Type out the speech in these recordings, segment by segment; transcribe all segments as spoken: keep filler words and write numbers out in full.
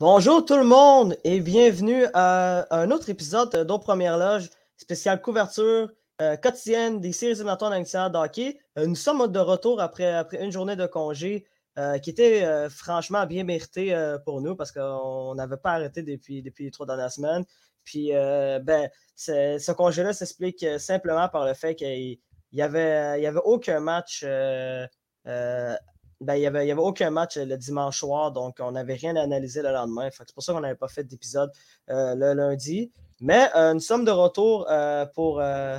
Bonjour tout le monde et bienvenue à un autre épisode d'Aux Premières Loges, spéciale couverture euh, quotidienne des séries éliminatoires nationales de hockey. Euh, nous sommes de retour après, après une journée de congé euh, qui était euh, franchement bien méritée euh, pour nous parce qu'on n'avait pas arrêté depuis, depuis les trois dernières semaines. Puis euh, ben, ce congé-là s'explique simplement par le fait qu'il n'y avait, il y avait aucun match euh, euh, Ben, il n'y avait, il y avait aucun match le dimanche soir, donc on n'avait rien à analyser le lendemain. Fait que c'est pour ça qu'on n'avait pas fait d'épisode euh, le lundi. Mais euh, nous sommes de retour euh, pour, euh,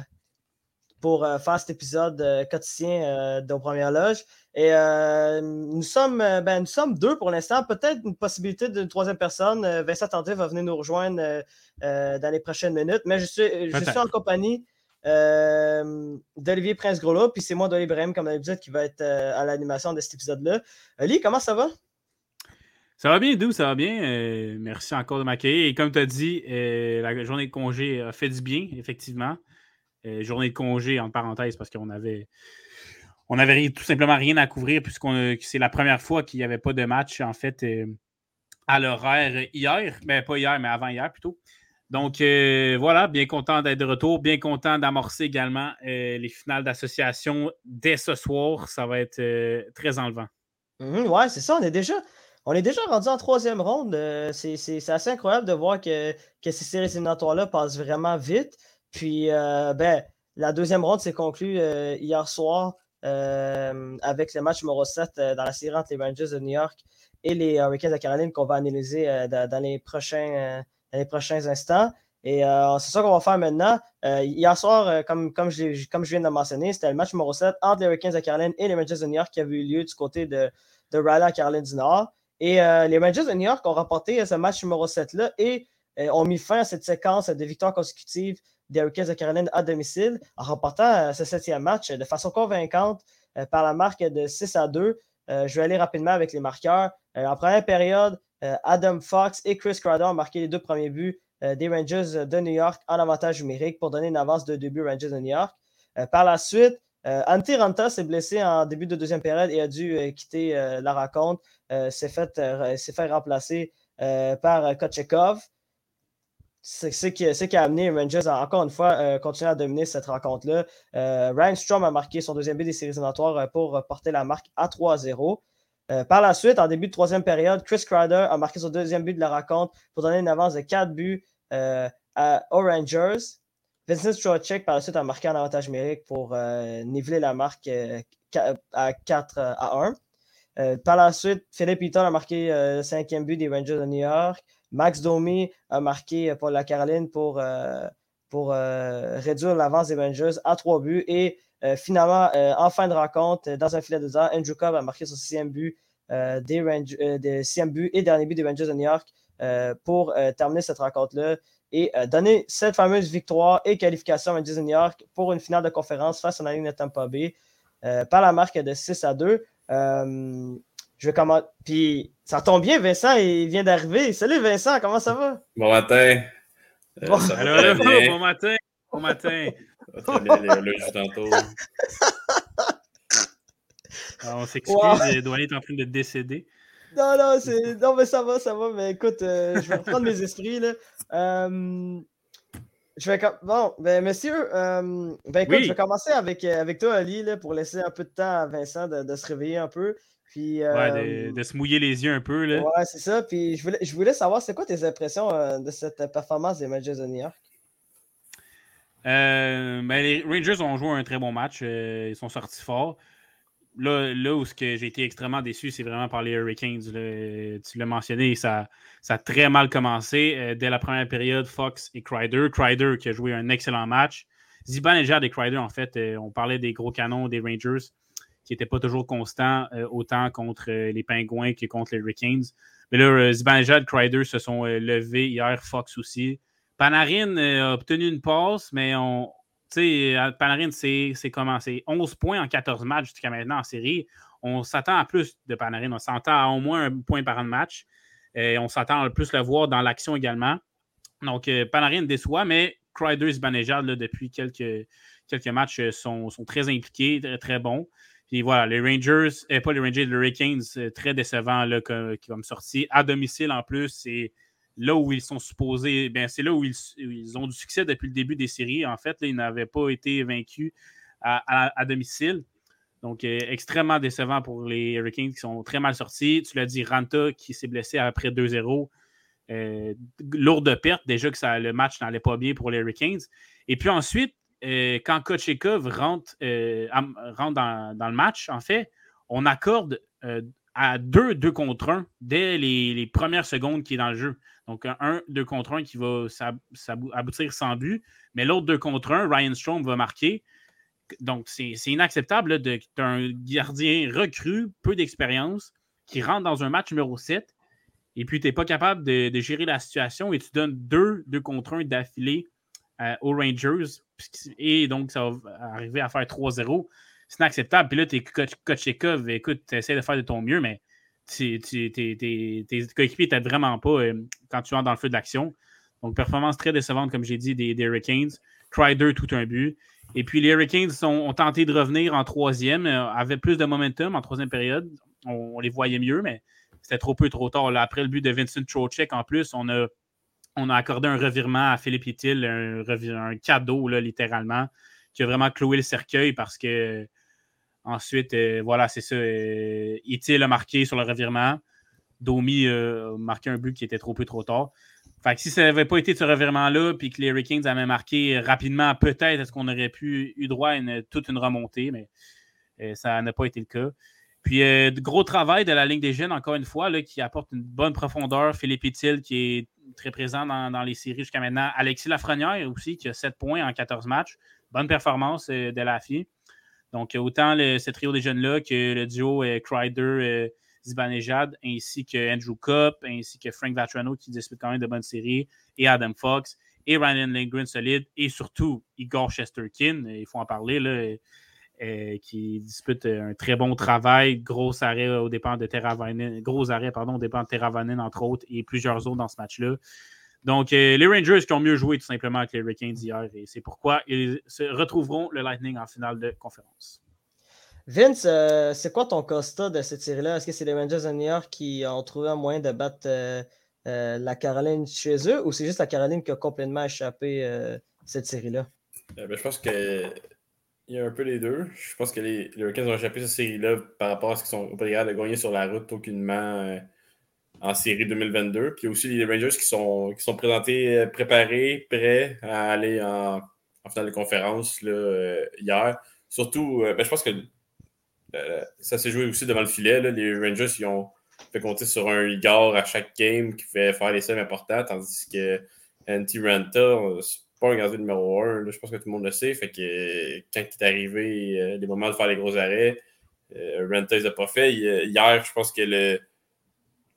pour euh, faire cet épisode euh, quotidien euh, d'Aux Premières Loges. Et euh, nous, sommes, euh, ben, nous sommes deux pour l'instant. Peut-être une possibilité d'une troisième personne. Euh, Vincent Tanté va venir nous rejoindre euh, euh, dans les prochaines minutes. Mais je suis, je suis en compagnie Euh, d'Olivier Prince-Grosla, puis c'est moi, Dolly Brahim, comme d'habitude, qui va être euh, à l'animation de cet épisode-là. Oli, comment ça va? Ça va bien, Dou, ça va bien. Euh, merci encore de m'accueillir. Et comme tu as dit, euh, la journée de congé a fait du bien, effectivement. Euh, journée de congé, entre parenthèses, parce qu'on avait, on avait tout simplement rien à couvrir, puisque c'est la première fois qu'il n'y avait pas de match, en fait, euh, à l'horaire hier. Ben, pas hier, mais avant-hier, plutôt. Donc, euh, voilà, bien content d'être de retour, bien content d'amorcer également euh, les finales d'association dès ce soir. Ça va être euh, très enlevant. Mmh, oui, c'est ça. On est déjà, on est déjà rendu en troisième ronde. Euh, c'est, c'est, c'est assez incroyable de voir que, que ces séries éliminatoires-là passent vraiment vite. Puis, euh, ben, la deuxième ronde s'est conclue euh, hier soir euh, avec le match numéro sept euh, dans la série entre les Rangers de New York et les Hurricanes de Caroline qu'on va analyser euh, dans, dans les prochains... Euh, dans les prochains instants. Et euh, c'est ça qu'on va faire maintenant. Euh, hier soir, euh, comme, comme, je, comme je viens de le mentionner, c'était le match numéro sept entre les Hurricanes de Caroline et les Rangers de New York qui avait eu lieu du côté de, de Raleigh à Caroline du Nord. Et euh, les Rangers de New York ont remporté ce match numéro sept-là et euh, ont mis fin à cette séquence de victoires consécutives des Hurricanes de Caroline à domicile en remportant euh, ce septième match de façon convaincante euh, par la marque de six à deux. Euh, je vais aller rapidement avec les marqueurs. Euh, en première période, Adam Fox et Chris Kreider ont marqué les deux premiers buts euh, des Rangers de New York en avantage numérique pour donner une avance de deux buts aux Rangers de New York. Euh, par la suite, euh, Antti Raanta s'est blessé en début de deuxième période et a dû euh, quitter euh, la rencontre. Euh, s'est, fait, euh, s'est fait remplacer euh, par Kochetkov. C'est ce qui, qui a amené les Rangers à, encore une fois, euh, continuer à dominer cette rencontre-là. Euh, Ryan Strome a marqué son deuxième but des séries éliminatoires pour porter la marque à trois à zéro. Euh, par la suite, en début de troisième période, Chris Kreider a marqué son deuxième but de la rencontre pour donner une avance de quatre buts euh, à, aux Rangers. Vincent Trocheck, par la suite, a marqué un avantage numérique pour euh, niveler la marque euh, à quatre à un. Euh, par la suite, Philippe Eaton a marqué euh, le cinquième but des Rangers de New York. Max Domi a marqué pour la Caroline pour, euh, pour euh, réduire l'avance des Rangers à trois buts et Euh, finalement, euh, en fin de rencontre, euh, dans un filet de désert, Andrew Copp a marqué son sixième but, euh, des Rangers, euh, des sixième but et dernier but des Rangers de New York euh, pour euh, terminer cette rencontre-là et euh, donner cette fameuse victoire et qualification aux Rangers de New York pour une finale de conférence face à la ligne de Tampa Bay euh, par la marque de six à deux. Euh, je vais commencer. Puis ça tombe bien, Vincent, il vient d'arriver. Salut Vincent, comment ça va? Bon matin. Euh, bon, ça va bien. Bon matin. Bon matin. Très bien, le jus tantôt. On s'excuse, wow. Douane est en train de décéder. Non, non, c'est... non mais ça va, ça va. Mais écoute, euh, je vais reprendre mes esprits. Là. Euh... Je vais... Bon, ben, messieurs, euh... ben, écoute, oui. Je vais commencer avec, avec toi, Ali, là, pour laisser un peu de temps à Vincent de, de se réveiller un peu. Puis, euh... ouais, de, de se mouiller les yeux un peu. Là. Ouais, c'est ça. Puis je voulais, je voulais savoir, c'est quoi tes impressions euh, de cette performance des Rangers de New York? Euh, ben les Rangers ont joué un très bon match. Euh, ils sont sortis forts. Là, là où ce que j'ai été extrêmement déçu, c'est vraiment par les Hurricanes. Là. Tu l'as mentionné, ça, ça a très mal commencé. Euh, dès la première période, Fox et Kreider. Kreider qui a joué un excellent match. Zibanejad et Kreider, en fait, euh, on parlait des gros canons des Rangers qui n'étaient pas toujours constants, euh, autant contre euh, les Pingouins que contre les Hurricanes. Mais là, euh, Zibanejad et Kreider se sont euh, levés hier, Fox aussi. Panarin a obtenu une passe, mais on, Tu sais, Panarin, c'est, c'est comment? C'est onze points en quatorze matchs jusqu'à maintenant en série. On s'attend à plus de Panarin. On s'attend à au moins un point par un match. Et on s'attend à plus le voir dans l'action également. Donc, Panarin déçoit, mais Kreider et Zibanejad, là, depuis quelques, quelques matchs, sont, sont très impliqués, très, très bons. Puis voilà, les Rangers, eh, pas les Rangers, les Hurricanes, très décevants là, comme, comme sortie. À domicile, en plus, c'est là où ils sont supposés, bien, c'est là où ils, où ils ont du succès depuis le début des séries. En fait, là, ils n'avaient pas été vaincus à, à, à domicile. Donc, euh, extrêmement décevant pour les Hurricanes qui sont très mal sortis. Tu l'as dit, Raanta qui s'est blessé après deux zéro. Euh, lourde perte, déjà que ça, le match n'allait pas bien pour les Hurricanes. Et puis ensuite, euh, quand Kochetkov rentre, euh, rentre dans, dans le match, en fait, on accorde euh, à deux, deux contre un dès les, les premières secondes qui est dans le jeu. Donc, un deux contre un qui va aboutir sans but, mais l'autre deux contre un, Ryan Strome va marquer. Donc, c'est, c'est inacceptable là, de, d'un gardien recru, peu d'expérience, qui rentre dans un match numéro sept, et puis tu n'es pas capable de, de gérer la situation et tu donnes deux, deux contre un d'affilée euh, aux Rangers. Et donc, ça va arriver à faire trois zéro. C'est inacceptable. Puis là, tu es Kochetkov, écoute, tu essaies de faire de ton mieux, mais t'es, t'es, t'es, t'es, tes coéquipiers ne t'aident vraiment pas euh, quand tu entres dans le feu de l'action. Donc, performance très décevante, comme j'ai dit, des, des Hurricanes. Kreider, tout un but. Et puis, les Hurricanes sont, ont tenté de revenir en troisième, euh, avaient plus de momentum en troisième période. On, on les voyait mieux, mais c'était trop peu, trop tard. Là, après le but de Vincent Trocheck, en plus, on a, on a accordé un revirement à Philippe Hill, un, un cadeau, là, littéralement, qui a vraiment cloué le cercueil parce que euh, ensuite, euh, voilà, c'est ça. Euh, Hill a marqué sur le revirement. Domi euh, a marqué un but qui était trop peu, trop tard. Fait que si ça n'avait pas été de ce revirement-là, puis que les Hurricanes avaient marqué rapidement, peut-être est-ce qu'on aurait pu eu droit à une, toute une remontée, mais euh, ça n'a pas été le cas. Puis, euh, gros travail de la ligne des jeunes, encore une fois, là, qui apporte une bonne profondeur. Philippe Hill, qui est très présent dans, dans les séries jusqu'à maintenant. Alexis Lafrenière aussi, qui a sept points en quatorze matchs. Bonne performance euh, de la fille. Donc, autant le, ce trio des jeunes-là que le duo euh, Kreider, euh, Zibanejad, ainsi que Andrew Copp, ainsi que Frank Vatrano, qui dispute quand même de bonnes séries, et Adam Fox, et Ryan Lindgren solide, et surtout Igor Shesterkin, il faut en parler, là, euh, qui dispute un très bon travail, gros arrêt aux dépens de Teravainen, gros arrêt, pardon, aux dépens de Teravainen, entre autres, et plusieurs autres dans ce match-là. Donc, euh, les Rangers qui ont mieux joué tout simplement que les Hurricanes hier, et c'est pourquoi ils se retrouveront le Lightning en finale de conférence. Vince, euh, c'est quoi ton constat de cette série-là? Est-ce que c'est les Rangers de New York qui ont trouvé un moyen de battre euh, euh, la Caroline chez eux ou c'est juste la Caroline qui a complètement échappé euh, cette série-là? Euh, ben, je pense qu'il y a un peu les deux. Je pense que les Hurricanes ont échappé cette série-là par rapport à ce qu'ils sont capables de gagner sur la route aucunement euh, en série deux mille vingt-deux. Puis aussi les Rangers qui sont, qui sont présentés, préparés, prêts à aller en, en finale de conférence là, euh, hier. Surtout, euh, ben, je pense que Euh, ça s'est joué aussi devant le filet. Là. Les Rangers, ils ont fait compter sur un Igor à chaque game qui fait faire les seuls importants, tandis que Antti Raanta, c'est pas un gardien numéro un. Là. Je pense que tout le monde le sait. Fait que quand il est arrivé, euh, les moments de faire les gros arrêts, euh, Raanta, il les a pas fait. Il, hier, je pense que le,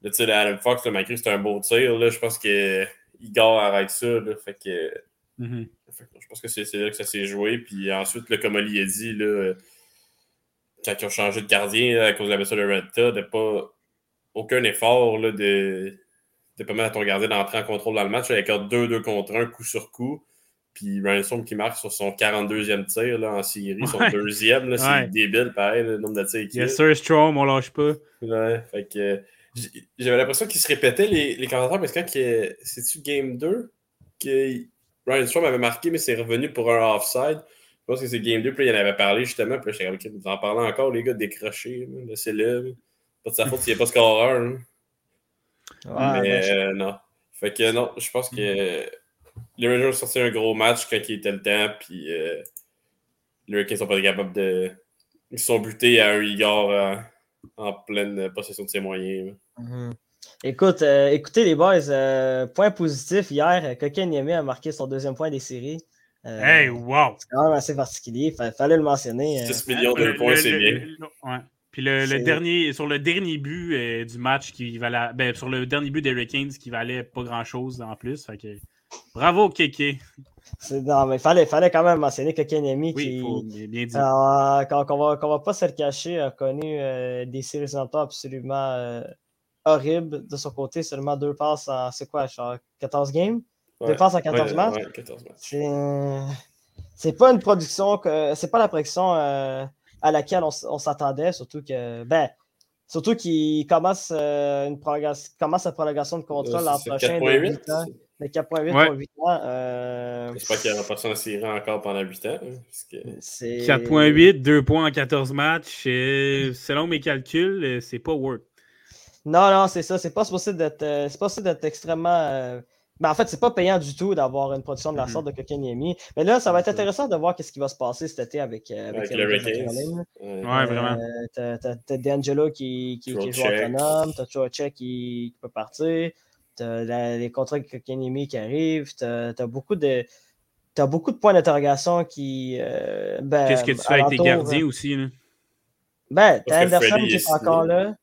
le tir de Adam Fox, le malgré, c'était un beau tir. Là. Je pense que Igor arrête ça. Là. Fait que, mm-hmm. fait que, je pense que c'est, c'est là que ça s'est joué. Puis ensuite, là, comme Oli a dit, là, quand ils ont changé de gardien là, à cause de la blessure de Raanta, de pas aucun effort là, de, de permettre à ton gardien d'entrer en contrôle dans le match. Là, avec un deux contre un, coup sur coup. Puis Ryan Strome qui marque sur son quarante-deuxième tir là, en série, son ouais. deuxième. Là, c'est ouais. débile, pareil, le nombre de tirs qu'il y a. Yes sir, Strome, on lâche pas. Ouais, fait que j'avais l'impression qu'ils se répétaient les, les commentateurs, parce que quand c'est-tu Game deux que Ryan Strome avait marqué, mais c'est revenu pour un offside. Je pense que c'est Game deux, puis il en avait parlé justement, puis là, je vous en parlais encore, les gars, décrochés, laissez-le. Pas de sa faute s'il n'y a pas de scoreur. Hein. Ah, mais ouais, euh, non. Fait que non, je pense que mm-hmm. les Rangers ont sorti un gros match quand il était le temps, puis euh, les Hurricanes sont pas capables de... Ils sont butés à un Igor euh, en pleine possession de ses moyens. Mm-hmm. Écoute, euh, écoutez les boys, euh, point positif, hier, Kotkaniemi a marqué son deuxième point des séries. Euh, hey, wow! C'est quand même assez particulier, il fallait le mentionner. six millions de points, c'est bien. Ouais. Puis le, le dernier, sur le dernier but euh, du match, qui valait, ben, sur le dernier but des Hurricanes qui valait pas grand-chose en plus, fait que Bravo, Kéké. C'est, non, mais fallait, fallait quand même mentionner que Kennemi, oui, qui faut, bien dit. Euh, qu'on, qu'on va, qu'on va pas se le cacher, a connu euh, des séries en temps absolument euh, horribles de son côté. Seulement deux passes en, c'est quoi, genre quatorze games? Ouais. Deux passes en quatorze ouais, matchs? Ouais, quatorze matchs. C'est, euh, c'est pas une production, que, c'est pas la production euh, à laquelle on, on s'attendait, surtout que, ben, surtout qu'il commence, euh, une prolongation, commence la prolongation de contrat l'an prochain. quatre virgule huit Le quatre virgule huit ouais. pour huit ans. Euh... J'espère qu'il n'y aura pas de chance de s'y rendre encore pendant huit ans. Que... C'est... quatre virgule huit deux points en quatorze matchs. Et selon mes calculs, c'est pas worth. Non, non, c'est ça. C'est pas possible d'être, euh, c'est pas possible d'être extrêmement... Euh... Ben, en fait, c'est pas payant du tout d'avoir une production de la sorte mm-hmm. de Kotkaniemi. Mais là, ça va être intéressant de voir qu'est-ce qui va se passer cet été avec, euh, avec, avec le Hurricanes. Euh, ouais, vraiment. Euh, t'as, t'as, t'as D'Angelo qui, qui, qui joue autonome. T'as Trocheck qui, qui peut partir. T'as la, les contrats de Kotkaniemi qui arrivent, t'as, t'as, beaucoup de, t'as beaucoup de points d'interrogation qui... Euh, ben, qu'est-ce que tu fais avec tes gardiens aussi? Là? Ben, t'as Andersen qui est, est encore là,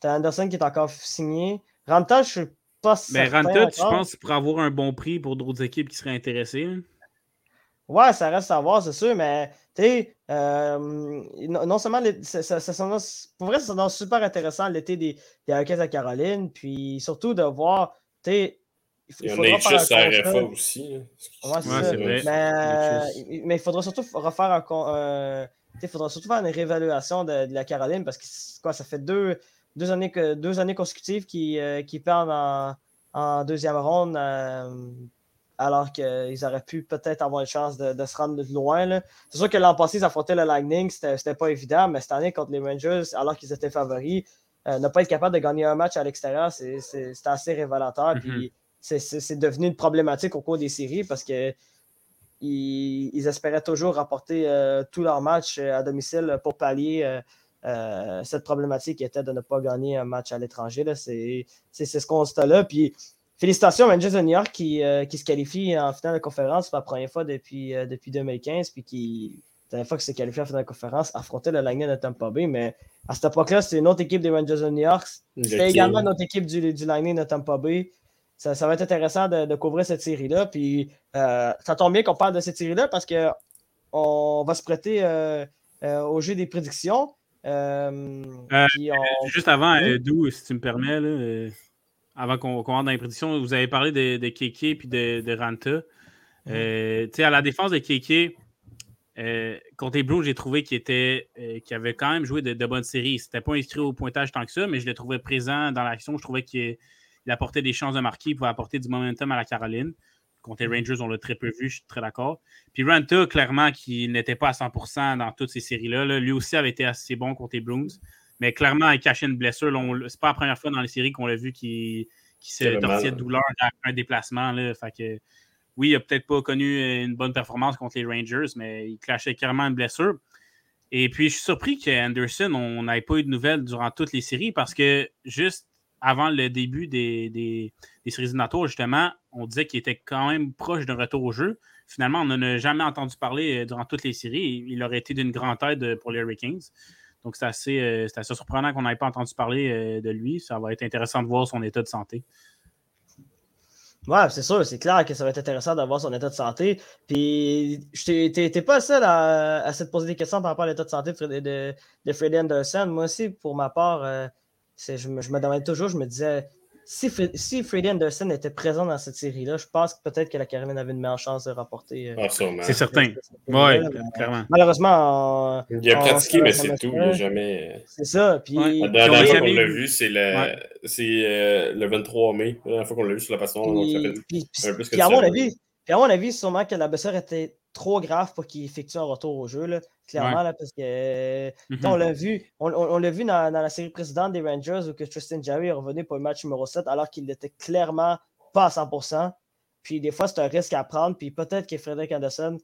t'as Andersen qui est encore signé. Raanta, je suis pas certain. Mais Raanta, tu penses pour avoir un bon prix pour d'autres équipes qui seraient intéressées? Là? Ouais, ça reste à voir, c'est sûr, mais tu sais, euh, non, non seulement, les, ça, ça, ça sonne, pour vrai, ça sonne super intéressant l'été des Hurricanes à Caroline, puis surtout de voir, tu sais, il y en a juste à R F A aussi. Hein. Ouais, c'est, ouais, c'est vrai. Mais, mais il faudra surtout refaire un, euh, tu sais, faudra surtout faire une réévaluation de, de la Caroline, parce que quoi, ça fait deux, deux, années, que, deux années consécutives qui, euh, qui perdent en, en deuxième ronde. Euh, alors qu'ils auraient pu peut-être avoir une chance de, de se rendre de loin. Là. C'est sûr que l'an passé, ils affrontaient le Lightning, c'était, c'était pas évident, mais cette année, contre les Rangers, alors qu'ils étaient favoris, euh, ne pas être capable de gagner un match à l'extérieur, c'est, c'est, c'est assez révélateur. Mm-hmm. Puis c'est, c'est, c'est devenu une problématique au cours des séries parce que ils, ils espéraient toujours remporter euh, tous leurs matchs à domicile pour pallier euh, euh, cette problématique qui était de ne pas gagner un match à l'étranger. Là. C'est, c'est, c'est ce constat-là. Puis félicitations aux Rangers de New York qui, euh, qui se qualifie en finale de conférence pour la première fois depuis, euh, depuis deux mille quinze, puis qui, la dernière fois qu'ils se qualifient en finale de conférence, affrontait le Lightning de Tampa Bay. Mais à cette époque-là, c'était une autre équipe des Rangers de New York. C'était okay. également notre équipe du, du Lightning de Tampa Bay. Ça, ça va être intéressant de, de couvrir cette série-là. Puis euh, ça tombe bien qu'on parle de cette série-là parce qu'on va se prêter euh, euh, au jeu des prédictions. Euh, euh, on... Juste avant, euh, Dou, si tu me permets... Là, euh... Avant qu'on, qu'on rentre dans les prédictions, vous avez parlé de, de Keke et de, de Raanta. Euh, tu sais, à la défense de Keke, euh, contre les Blues, j'ai trouvé qu'il, était, euh, qu'il avait quand même joué de, de bonnes séries. Il n'était pas inscrit au pointage tant que ça, mais je le trouvais présent dans l'action. Je trouvais qu'il il apportait des chances de marquer. Il pouvait apporter du momentum à la Caroline. Contre les Rangers, on l'a très peu vu, je suis très d'accord. Puis Raanta, clairement, qui n'était pas à cent pour cent dans toutes ces séries-là. Là. Lui aussi avait été assez bon contre les Blues. Mais clairement, il cachait une blessure. Là, on, c'est pas la première fois dans les séries qu'on l'a vu qu'il, qu'il se tortillait de douleur après un déplacement. Là. Fait que, oui, il n'a peut-être pas connu une bonne performance contre les Rangers, mais il cachait clairement une blessure. Et puis, je suis surpris qu'Anderson, on n'ait pas eu de nouvelles durant toutes les séries parce que juste avant le début des, des, des séries éliminatoires, justement, on disait qu'il était quand même proche d'un retour au jeu. Finalement, on n'en a jamais entendu parler durant toutes les séries. Il aurait été d'une grande aide pour les Hurricanes. Donc, c'est assez, euh, c'est assez surprenant qu'on n'ait pas entendu parler euh, de lui. Ça va être intéressant de voir son état de santé. Ouais, c'est sûr. C'est clair que ça va être intéressant de voir son état de santé. Puis, t'es, t'es, t'es pas le seul à, à se poser des questions par rapport à l'état de santé de, de, de Freddie Andersen. Moi aussi, pour ma part, euh, c'est, je, me, je me demandais toujours, je me disais, si, si Freddie Andersen était présent dans cette série-là, je pense que peut-être que la Caroline avait une meilleure chance de remporter. Euh, ah, c'est certain. Oui, clairement. Malheureusement, on, il a on, pratiqué, on, mais c'est tout. Il n'a jamais. C'est ça. Puis. Ouais. La dernière fois qu'on l'a vu, c'est le, ouais. c'est, euh, le vingt-trois mai. La dernière fois qu'on l'a vu sur la passion. Puis, donc, ça fait puis, un puis, puis à, mon avis, puis à mon avis, sûrement que la blessure était trop grave pour qu'il effectue un retour au jeu. Là. Clairement, ouais. là, parce que euh, mm-hmm. on l'a vu, on, on, on l'a vu dans, dans la série précédente des Rangers où que Tristan Jarry est revenu pour le match numéro sept alors qu'il n'était clairement pas à cent pour cent. Puis des fois, c'est un risque à prendre. Puis peut-être que Frederick Anderson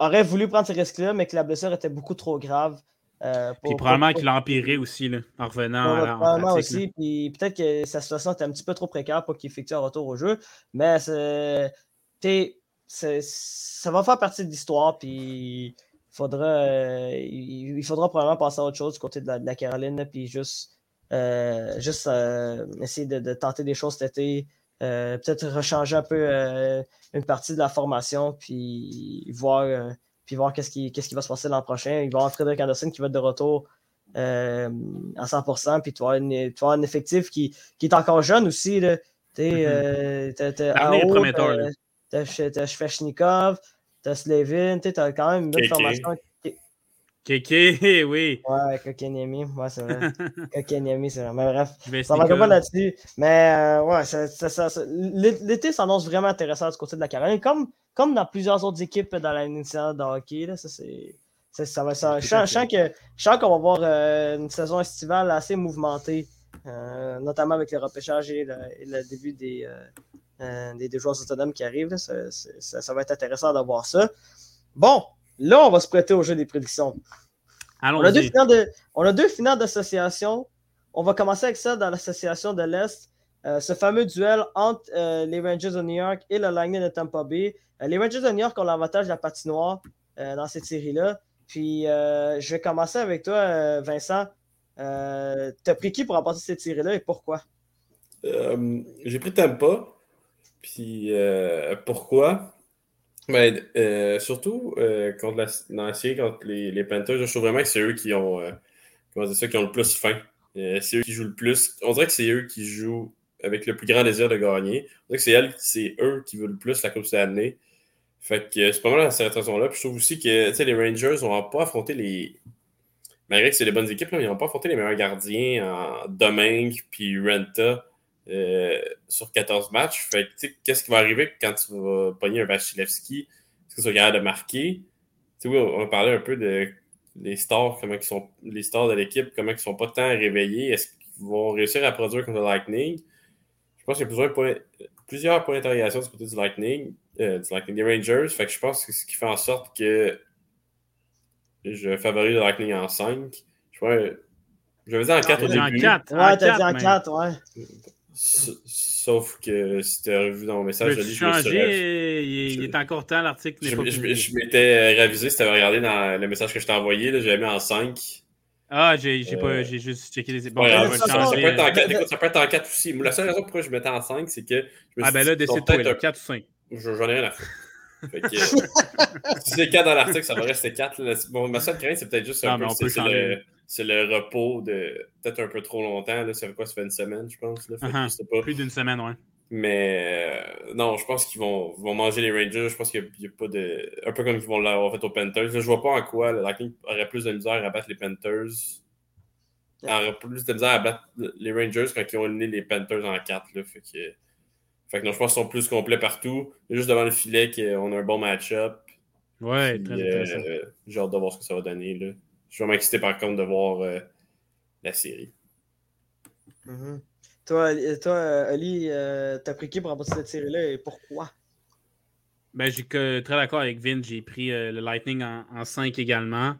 aurait voulu prendre ce risque-là, mais que la blessure était beaucoup trop grave. Euh, pour, puis probablement pour, pour, qu'il l'a empiré aussi là, en revenant à la Probablement aussi, puis peut-être que sa situation était un petit peu trop précaire pour qu'il effectue un retour au jeu. Mais c'est... T'es, c'est ça va faire partie de l'histoire, puis... Faudra, euh, il faudra probablement passer à autre chose du côté de la, de la Caroline, puis juste, euh, juste euh, essayer de, de tenter des choses cet été, Euh, peut-être rechanger un peu euh, une partie de la formation, puis voir, euh, puis voir qu'est-ce qui, qu'est-ce qui va se passer l'an prochain. Il va y avoir Frederick Andersen qui va être de retour euh, à cent pour cent, puis tu vas avoir un effectif qui, qui est encore jeune aussi. Là. T'es, mm-hmm. euh, t'es, t'es T'as amené le premier tour. T'as Svechnikov, t'as Slevin, t'as quand même une bonne formation. Kéké, oui. Ouais, Kotkaniemi, moi ouais, c'est vrai. Kotkaniemi, c'est vrai. Mais bref, ça ne va pas là-dessus. Mais euh, ouais, ça, ça, ça, ça. L'été s'annonce vraiment intéressant du côté de la Caroline, comme, comme dans plusieurs autres équipes dans la nationale de hockey. Là, ça, c'est, ça, ça va, ça, je, sens, je, sens que, je sens qu'on va avoir euh, une saison estivale assez mouvementée, euh, notamment avec le repêchage et le, et le début des, euh, euh, des, des joueurs autonomes qui arrivent. Là, ça, ça, ça va être intéressant de voir ça. Bon! Là, on va se prêter au jeu des prédictions. On a, deux de, on a deux finales d'association. On va commencer avec ça dans l'association de l'Est. Euh, ce fameux duel entre euh, les Rangers de New York et le Lightning de Tampa Bay. Euh, les Rangers de New York ont l'avantage de la patinoire euh, dans cette série-là. Puis, euh, je vais commencer avec toi, euh, Vincent. Euh, t'as pris qui pour remporter cette série-là et pourquoi? Euh, j'ai pris Tampa. Puis, euh, pourquoi? Ben, euh, surtout euh, contre la, dans la série contre les, les Panthers, je trouve vraiment que c'est eux qui ont, euh, comment dire ça, qui ont le plus faim. Euh, c'est eux qui jouent le plus. On dirait que c'est eux qui jouent avec le plus grand désir de gagner. On dirait que c'est, elle, c'est eux qui veulent le plus la Coupe cette année. Fait que euh, c'est pas mal dans cette façon-là. Puis je trouve aussi que les Rangers n'ont pas affronté les. Malgré que c'est des bonnes équipes, là, ils n'ont pas affronté les meilleurs gardiens en Domingue puis Raanta. Euh, sur quatorze matchs. Fait que, qu'est-ce qui va arriver quand tu vas pogner un Vasilevskiy? Est-ce que tu vas garder de marquer? T'sais, oui, on, on parlait un peu de les stars, comment ils sont, les stars de l'équipe, comment ils ne sont pas tant réveillés. Est-ce qu'ils vont réussir à produire contre le Lightning? Je pense qu'il y a plusieurs points, plusieurs points d'interrogation du côté du Lightning, euh, du Lightning des Rangers. Fait que je pense que ce qui fait en sorte que je favorise le Lightning en cinq. Je crois, je vais dire en quatre ah, au début. En quatre. Ouais, t'as dit en quatre, ouais. Sauf que si tu as revu dans mon message, je l'ai changé. Il, il est encore temps, l'article n'est je, pas publié. Je, je m'étais ravisé si tu avais regardé dans le message que je t'ai envoyé. Là, je l'avais mis en cinq. Ah, j'ai, j'ai, euh... pas, j'ai juste checké les époques. Ouais, ça, ça, ça, ça peut être en quatre aussi. Mais la seule raison pourquoi je mettais en cinq, c'est que. Je me ah, ben là, décide toi, un... quatre ou cinq. J'en ai rien à foutre. Fait que, si c'est quatre dans l'article, ça va rester quatre. Là. Bon, ma seule crainte, c'est peut-être juste un non, peu. C'est, c'est, le, c'est le repos de peut-être un peu trop longtemps. Là. Ça fait quoi? Ça fait une semaine, je pense. Là. Fait uh-huh. que, pas... Plus d'une semaine, ouais. Mais euh, non, je pense qu'ils vont, vont manger les Rangers. Je pense qu'il n'y a, a pas de. Un peu comme ils vont l'avoir fait aux Panthers. Là, je ne vois pas en quoi le Lightning aurait plus de misère à battre les Panthers. Yeah. Aurait plus de misère à battre les Rangers quand ils ont éliminé les Panthers en quatre. Là. Fait que. Fait que non, je pense qu'ils sont plus complets partout. Juste devant le filet qu'on a un bon match-up. Ouais, puis, très intéressant. Euh, j'ai hâte de voir ce que ça va donner. Là. Je suis vraiment excité par contre de voir euh, la série. Mm-hmm. Toi, toi, Ali, euh, t'as pris qui pour remporter cette série-là et pourquoi? Ben, j'ai que, très d'accord avec Vin. J'ai pris euh, le Lightning en, en cinq également.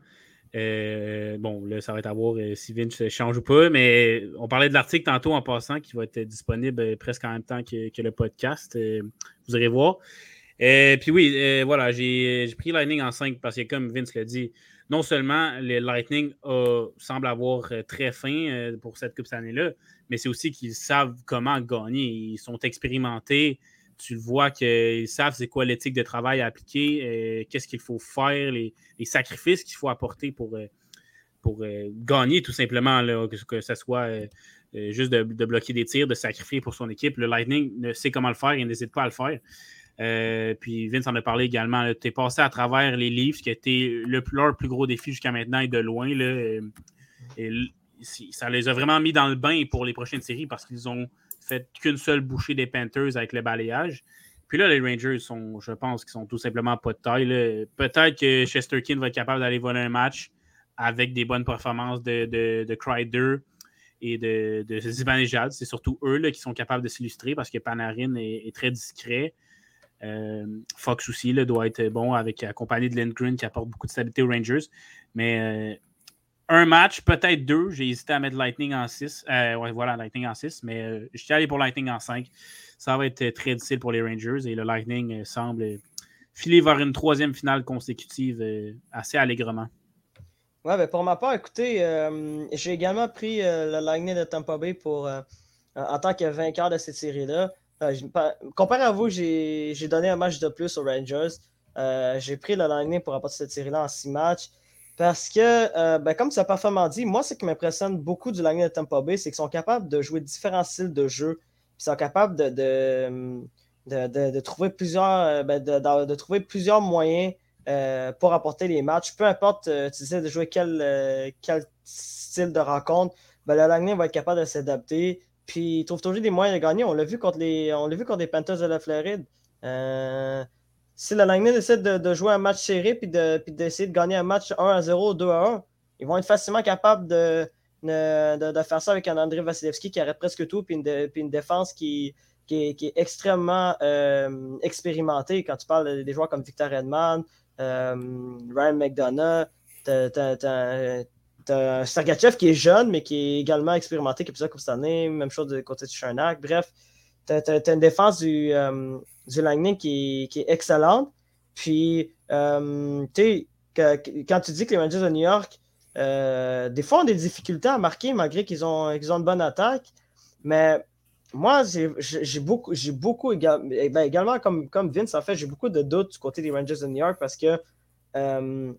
Euh, bon, là, ça va être à voir euh, si Vince change ou pas, mais on parlait de l'article tantôt en passant qui va être disponible presque en même temps que, que le podcast. Euh, vous irez voir. Euh, puis oui, euh, voilà, j'ai, j'ai pris Lightning en cinq parce que, comme Vince l'a dit, non seulement le Lightning a, semble avoir très faim pour cette Coupe cette année-là, mais c'est aussi qu'ils savent comment gagner. Ils sont expérimentés. Tu le vois qu'ils savent c'est quoi l'éthique de travail à appliquer, euh, qu'est-ce qu'il faut faire, les, les sacrifices qu'il faut apporter pour, euh, pour euh, gagner tout simplement, là, que, que ce soit euh, juste de, de bloquer des tirs, de sacrifier pour son équipe. Le Lightning sait comment le faire et n'hésite pas à le faire. Euh, puis Vince en a parlé également. Tu es passé à travers les livres, ce qui a été le, leur plus gros défi jusqu'à maintenant et de loin. Là, et, ça les a vraiment mis dans le bain pour les prochaines séries parce qu'ils ont fait qu'une seule bouchée des Panthers avec le balayage. Puis là, les Rangers, sont, je pense qu'ils sont tout simplement pas de taille. Là. Peut-être que Shesterkin va être capable d'aller voler un match avec des bonnes performances de, de, de Kreider et de, de Zibanejad. C'est surtout eux là, qui sont capables de s'illustrer parce que Panarin est, est très discret. Euh, Fox aussi là, doit être bon, avec accompagné de Lindgren qui apporte beaucoup de stabilité aux Rangers. Mais... Euh, un match, peut-être deux. J'ai hésité à mettre Lightning en six. Euh, ouais, voilà, Lightning en six, mais euh, je suis allé pour Lightning en cinq. Ça va être très difficile pour les Rangers et le Lightning euh, semble filer vers une troisième finale consécutive euh, assez allègrement. Ouais, ben pour ma part, écoutez, euh, j'ai également pris euh, le Lightning de Tampa Bay pour, euh, en tant que vainqueur de cette série-là. Euh, comparé à vous, j'ai, j'ai donné un match de plus aux Rangers. Euh, j'ai pris le Lightning pour apporter cette série-là en six matchs. Parce que, euh, ben, comme tu as parfaitement dit, moi, ce qui m'impressionne beaucoup du Lightning de Tampa Bay, c'est qu'ils sont capables de jouer différents styles de jeu. Ils sont capables de, de, de, de, de, trouver, plusieurs, ben, de, de, de trouver plusieurs moyens euh, pour apporter les matchs. Peu importe, euh, tu décides de jouer quel, euh, quel style de rencontre, ben, le Lightning va être capable de s'adapter. Puis, ils trouvent toujours des moyens de gagner. On l'a vu contre les, on l'a vu contre les Panthers de la Floride. Euh, si le Lightning décide de, de jouer un match serré puis, de, puis d'essayer de gagner un match un à zéro, deux à un, ils vont être facilement capables de, de, de faire ça avec un Andrei Vasilevskiy qui arrête presque tout puis une, de, puis une défense qui, qui, qui est extrêmement euh, expérimentée. Quand tu parles des joueurs comme Victor Hedman, euh, Ryan McDonough, t'as, t'as, t'as, t'as Sergachev qui est jeune, mais qui est également expérimenté, qui est plus là comme cette année. Même chose de côté de Chernak. Bref, t'as, t'as, t'as une défense du, euh, du Lightning qui, qui est excellente. Puis, euh, tu sais, quand tu dis que les Rangers de New York, euh, des fois, ont des difficultés à marquer, malgré qu'ils ont, qu'ils ont une bonne attaque. Mais moi, j'ai, j'ai beaucoup, j'ai beaucoup éga- ben, également, comme, comme Vince, en fait, j'ai beaucoup de doutes du côté des Rangers de New York parce que euh,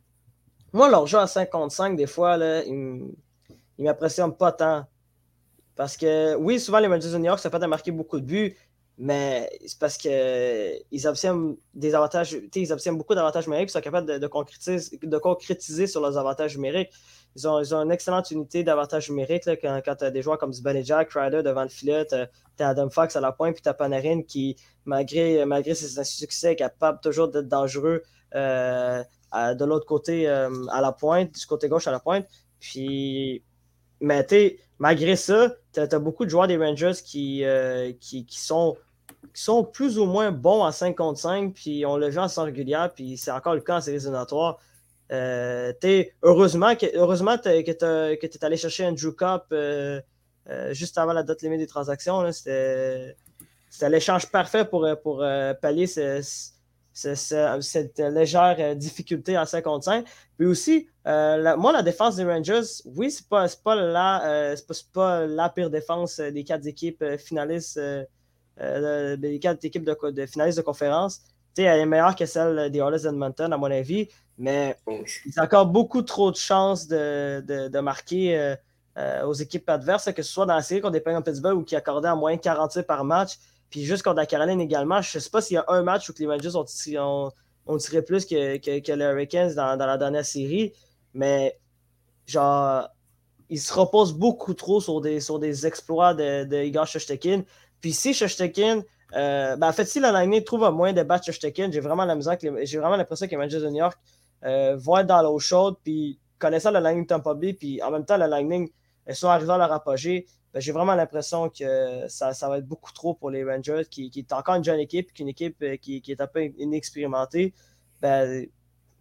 moi, leur jeu à cinq contre cinq, des fois, là, ils ne m'impressionnent pas tant. Parce que, oui, souvent, les Rangers de New York, ça fait marquer beaucoup de buts, mais c'est parce qu'ils obtiennent des avantages, ils obtiennent beaucoup d'avantages numériques et sont capables de, de, concrétiser, de concrétiser sur leurs avantages numériques. Ils ont, ils ont une excellente unité d'avantages numériques là, quand, quand tu as des joueurs comme Zibanejad, Kreider devant le filet, tu as Adam Fox à la pointe, puis tu as Panarin qui, malgré, malgré ses insuccès, est capable toujours d'être dangereux. Euh, de l'autre côté euh, à la pointe, du côté gauche à la pointe. Puis, mais tu malgré ça, tu as beaucoup de joueurs des Rangers qui, euh, qui, qui, sont, qui sont plus ou moins bons à cinq contre cinq, puis on le joue en saison régulière, puis c'est encore le cas en séries éliminatoires. Euh, heureusement que, heureusement t'es, que tu es allé chercher Andrew Copp euh, euh, juste avant la date limite des transactions. Là, c'était, c'était l'échange parfait pour, pour euh, pallier ce. ce C'est, c'est, cette légère euh, difficulté en cinq contre cinq. Puis aussi, euh, la, moi, la défense des Rangers, oui, c'est pas, c'est pas, la, euh, c'est pas, c'est pas la pire défense des quatre équipes euh, finalistes euh, euh, des quatre équipes de, de finalistes de conférence. T'sais, elle est meilleure que celle des Oilers d'Edmonton, à mon avis, mais ils ont encore beaucoup trop de chances de, de, de marquer euh, euh, aux équipes adverses, que ce soit dans la série contre les Penguins de Pittsburgh ou qui accordaient en moyenne quarante tirs par match. Puis juste contre la Caroline également, je ne sais pas s'il y a un match où les Rangers ont tiré, ont, ont tiré plus que, que, que les Hurricanes dans, dans la dernière série, mais genre, ils se reposent beaucoup trop sur des, sur des exploits de, de Igor Shesterkin. Puis si Shesterkin, euh, ben en fait, si la Lightning trouve un moyen de battre Shesterkin, j'ai vraiment la misère que les, j'ai vraiment l'impression que les Rangers de New York euh, vont être dans l'eau chaude, puis connaissant la Lightning de Tampa Bay, puis en même temps, la Lightning, elles sont arrivées à leur apogée. Ben, j'ai vraiment l'impression que ça, ça va être beaucoup trop pour les Rangers, qui, qui est encore une jeune équipe, qu'une équipe qui, qui est un peu inexpérimentée. Ben, j'ai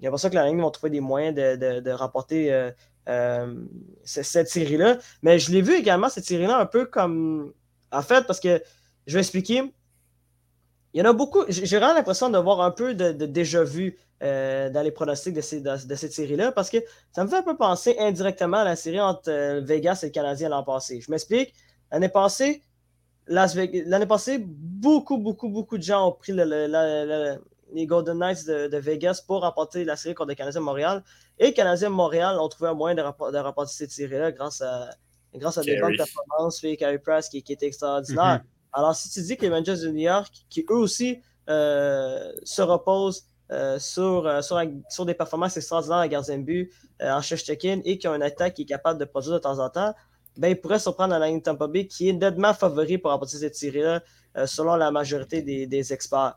l'impression que la Lightning vont trouver des moyens de, de, de remporter euh, euh, cette série-là. Mais je l'ai vu également, cette série-là, un peu comme... En fait, parce que, je vais expliquer, il y en a beaucoup... J'ai vraiment l'impression d'avoir un peu de, de déjà-vu euh, dans les pronostics de, ces, de, de cette série-là, parce que ça me fait un peu penser indirectement à la série entre euh, Vegas et le Canadien l'an passé. Je m'explique. L'année passée, Las Vegas, l'année passée beaucoup, beaucoup, beaucoup de gens ont pris le, le, le, le, les Golden Knights de, de Vegas pour remporter la série contre le Canadien de Montréal. Et le Canadien de Montréal ont trouvé un moyen de, rapport, de remporter cette série-là grâce à, grâce à des bonnes performances, et Carey Price qui, qui était extraordinaire. Mm-hmm. Alors, si tu dis que les Rangers de New York, qui eux aussi euh, se reposent euh, sur, euh, sur, sur des performances extraordinaires à gardien de but, euh, en Shesterkin, et qui ont une attaque qui est capable de produire de temps en temps, ben, ils pourraient surprendre la Lightning de Tampa Bay, qui est nettement favori pour remporter cette série-là, euh, selon la majorité des, des experts.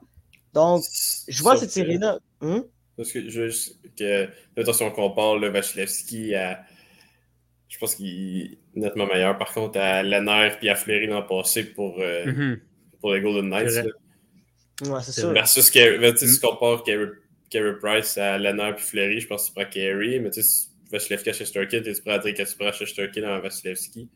Donc, je vois Sauf cette série-là. Que, hmm? Parce que, je, que, attention, on compare le Vasilevskiy à. Je pense qu'il est nettement meilleur, par contre, à Lehner et à Fleury l'an passé pour, euh, mm-hmm. pour les Golden Knights. Ouais, c'est sûr. Versus, Car- ben, mm-hmm. si tu compares Carey, Carey Price à Lehner et Fleury, je pense que tu prends Carey, mais tu sais, Vasilevskiy à Shesterkin, tu prends Andrei Vasilevskiy à Shesterkin à Vasilevskiy.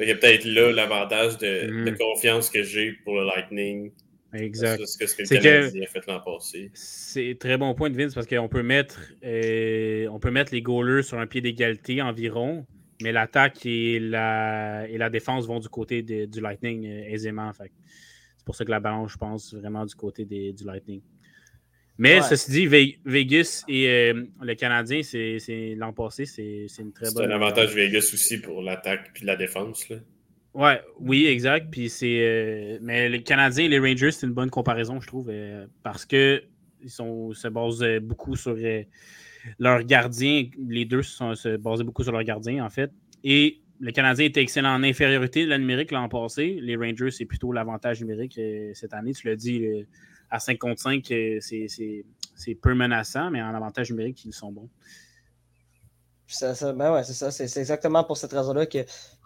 Il y a peut-être là l'avantage de, mm-hmm. de confiance que j'ai pour le Lightning. Exact. C'est ce que, ce que le c'est Canadien que, a fait l'an passé. C'est très bon point de Vince parce qu'on peut mettre, euh, on peut mettre les goalers sur un pied d'égalité environ, mais l'attaque et la, et la défense vont du côté de, du Lightning euh, aisément. Fait. C'est C'est pour ça que la balance, je pense, vraiment du côté des, du Lightning. Mais ouais. Ceci dit, Ve- Vegas et euh, le Canadien, c'est, c'est, l'an passé, c'est, c'est une très c'est bonne... C'est un avantage attaque. Vegas aussi pour l'attaque puis la défense. Là. Ouais, oui, exact. Puis c'est, euh, mais le Canadien et les Rangers, c'est une bonne comparaison, je trouve, euh, parce que ils sont, se basent beaucoup sur euh, leur gardien. Les deux sont, se basaient beaucoup sur leur gardien, en fait. Et le Canadien était excellent en infériorité de la numérique l'an passé. Les Rangers, c'est plutôt l'avantage numérique euh, cette année. Tu l'as dit... Euh, À cinq contre cinq, c'est, c'est, c'est peu menaçant, mais en avantage numérique, ils sont bons. Ça, ça, ben ouais, c'est ça. C'est, c'est exactement pour cette raison-là que,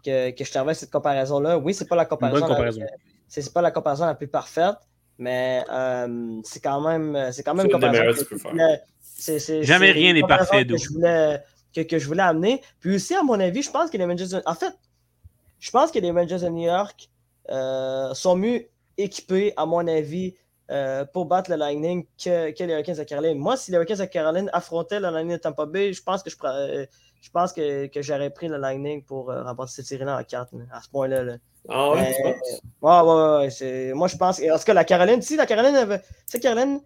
que, que je travaille cette comparaison-là. Oui, c'est pas la comparaison, comparaison. La, c'est, c'est pas la comparaison la plus parfaite, mais euh, c'est quand même, c'est quand même c'est une comparaison. Que, que voulais, c'est, c'est, Jamais c'est rien n'est parfait, d'où. Que, que, que je voulais amener. Puis aussi, à mon avis, je pense que les Rangers... En fait, je pense que les Rangers de New York euh, sont mieux équipés, à mon avis, Euh, pour battre le Lightning que, que les Hurricanes de Caroline. Moi, si les Hurricanes de Caroline affrontaient le Lightning de Tampa Bay, je pense que je, euh, je pense que, que j'aurais pris le Lightning pour euh, remporter cette série-là en quatre, à ce point-là. Là. Ah oui, tu penses? Ouais, ouais, ouais. C'est, moi, je pense... En tout cas, la Caroline... Si la Caroline avait, si Caroline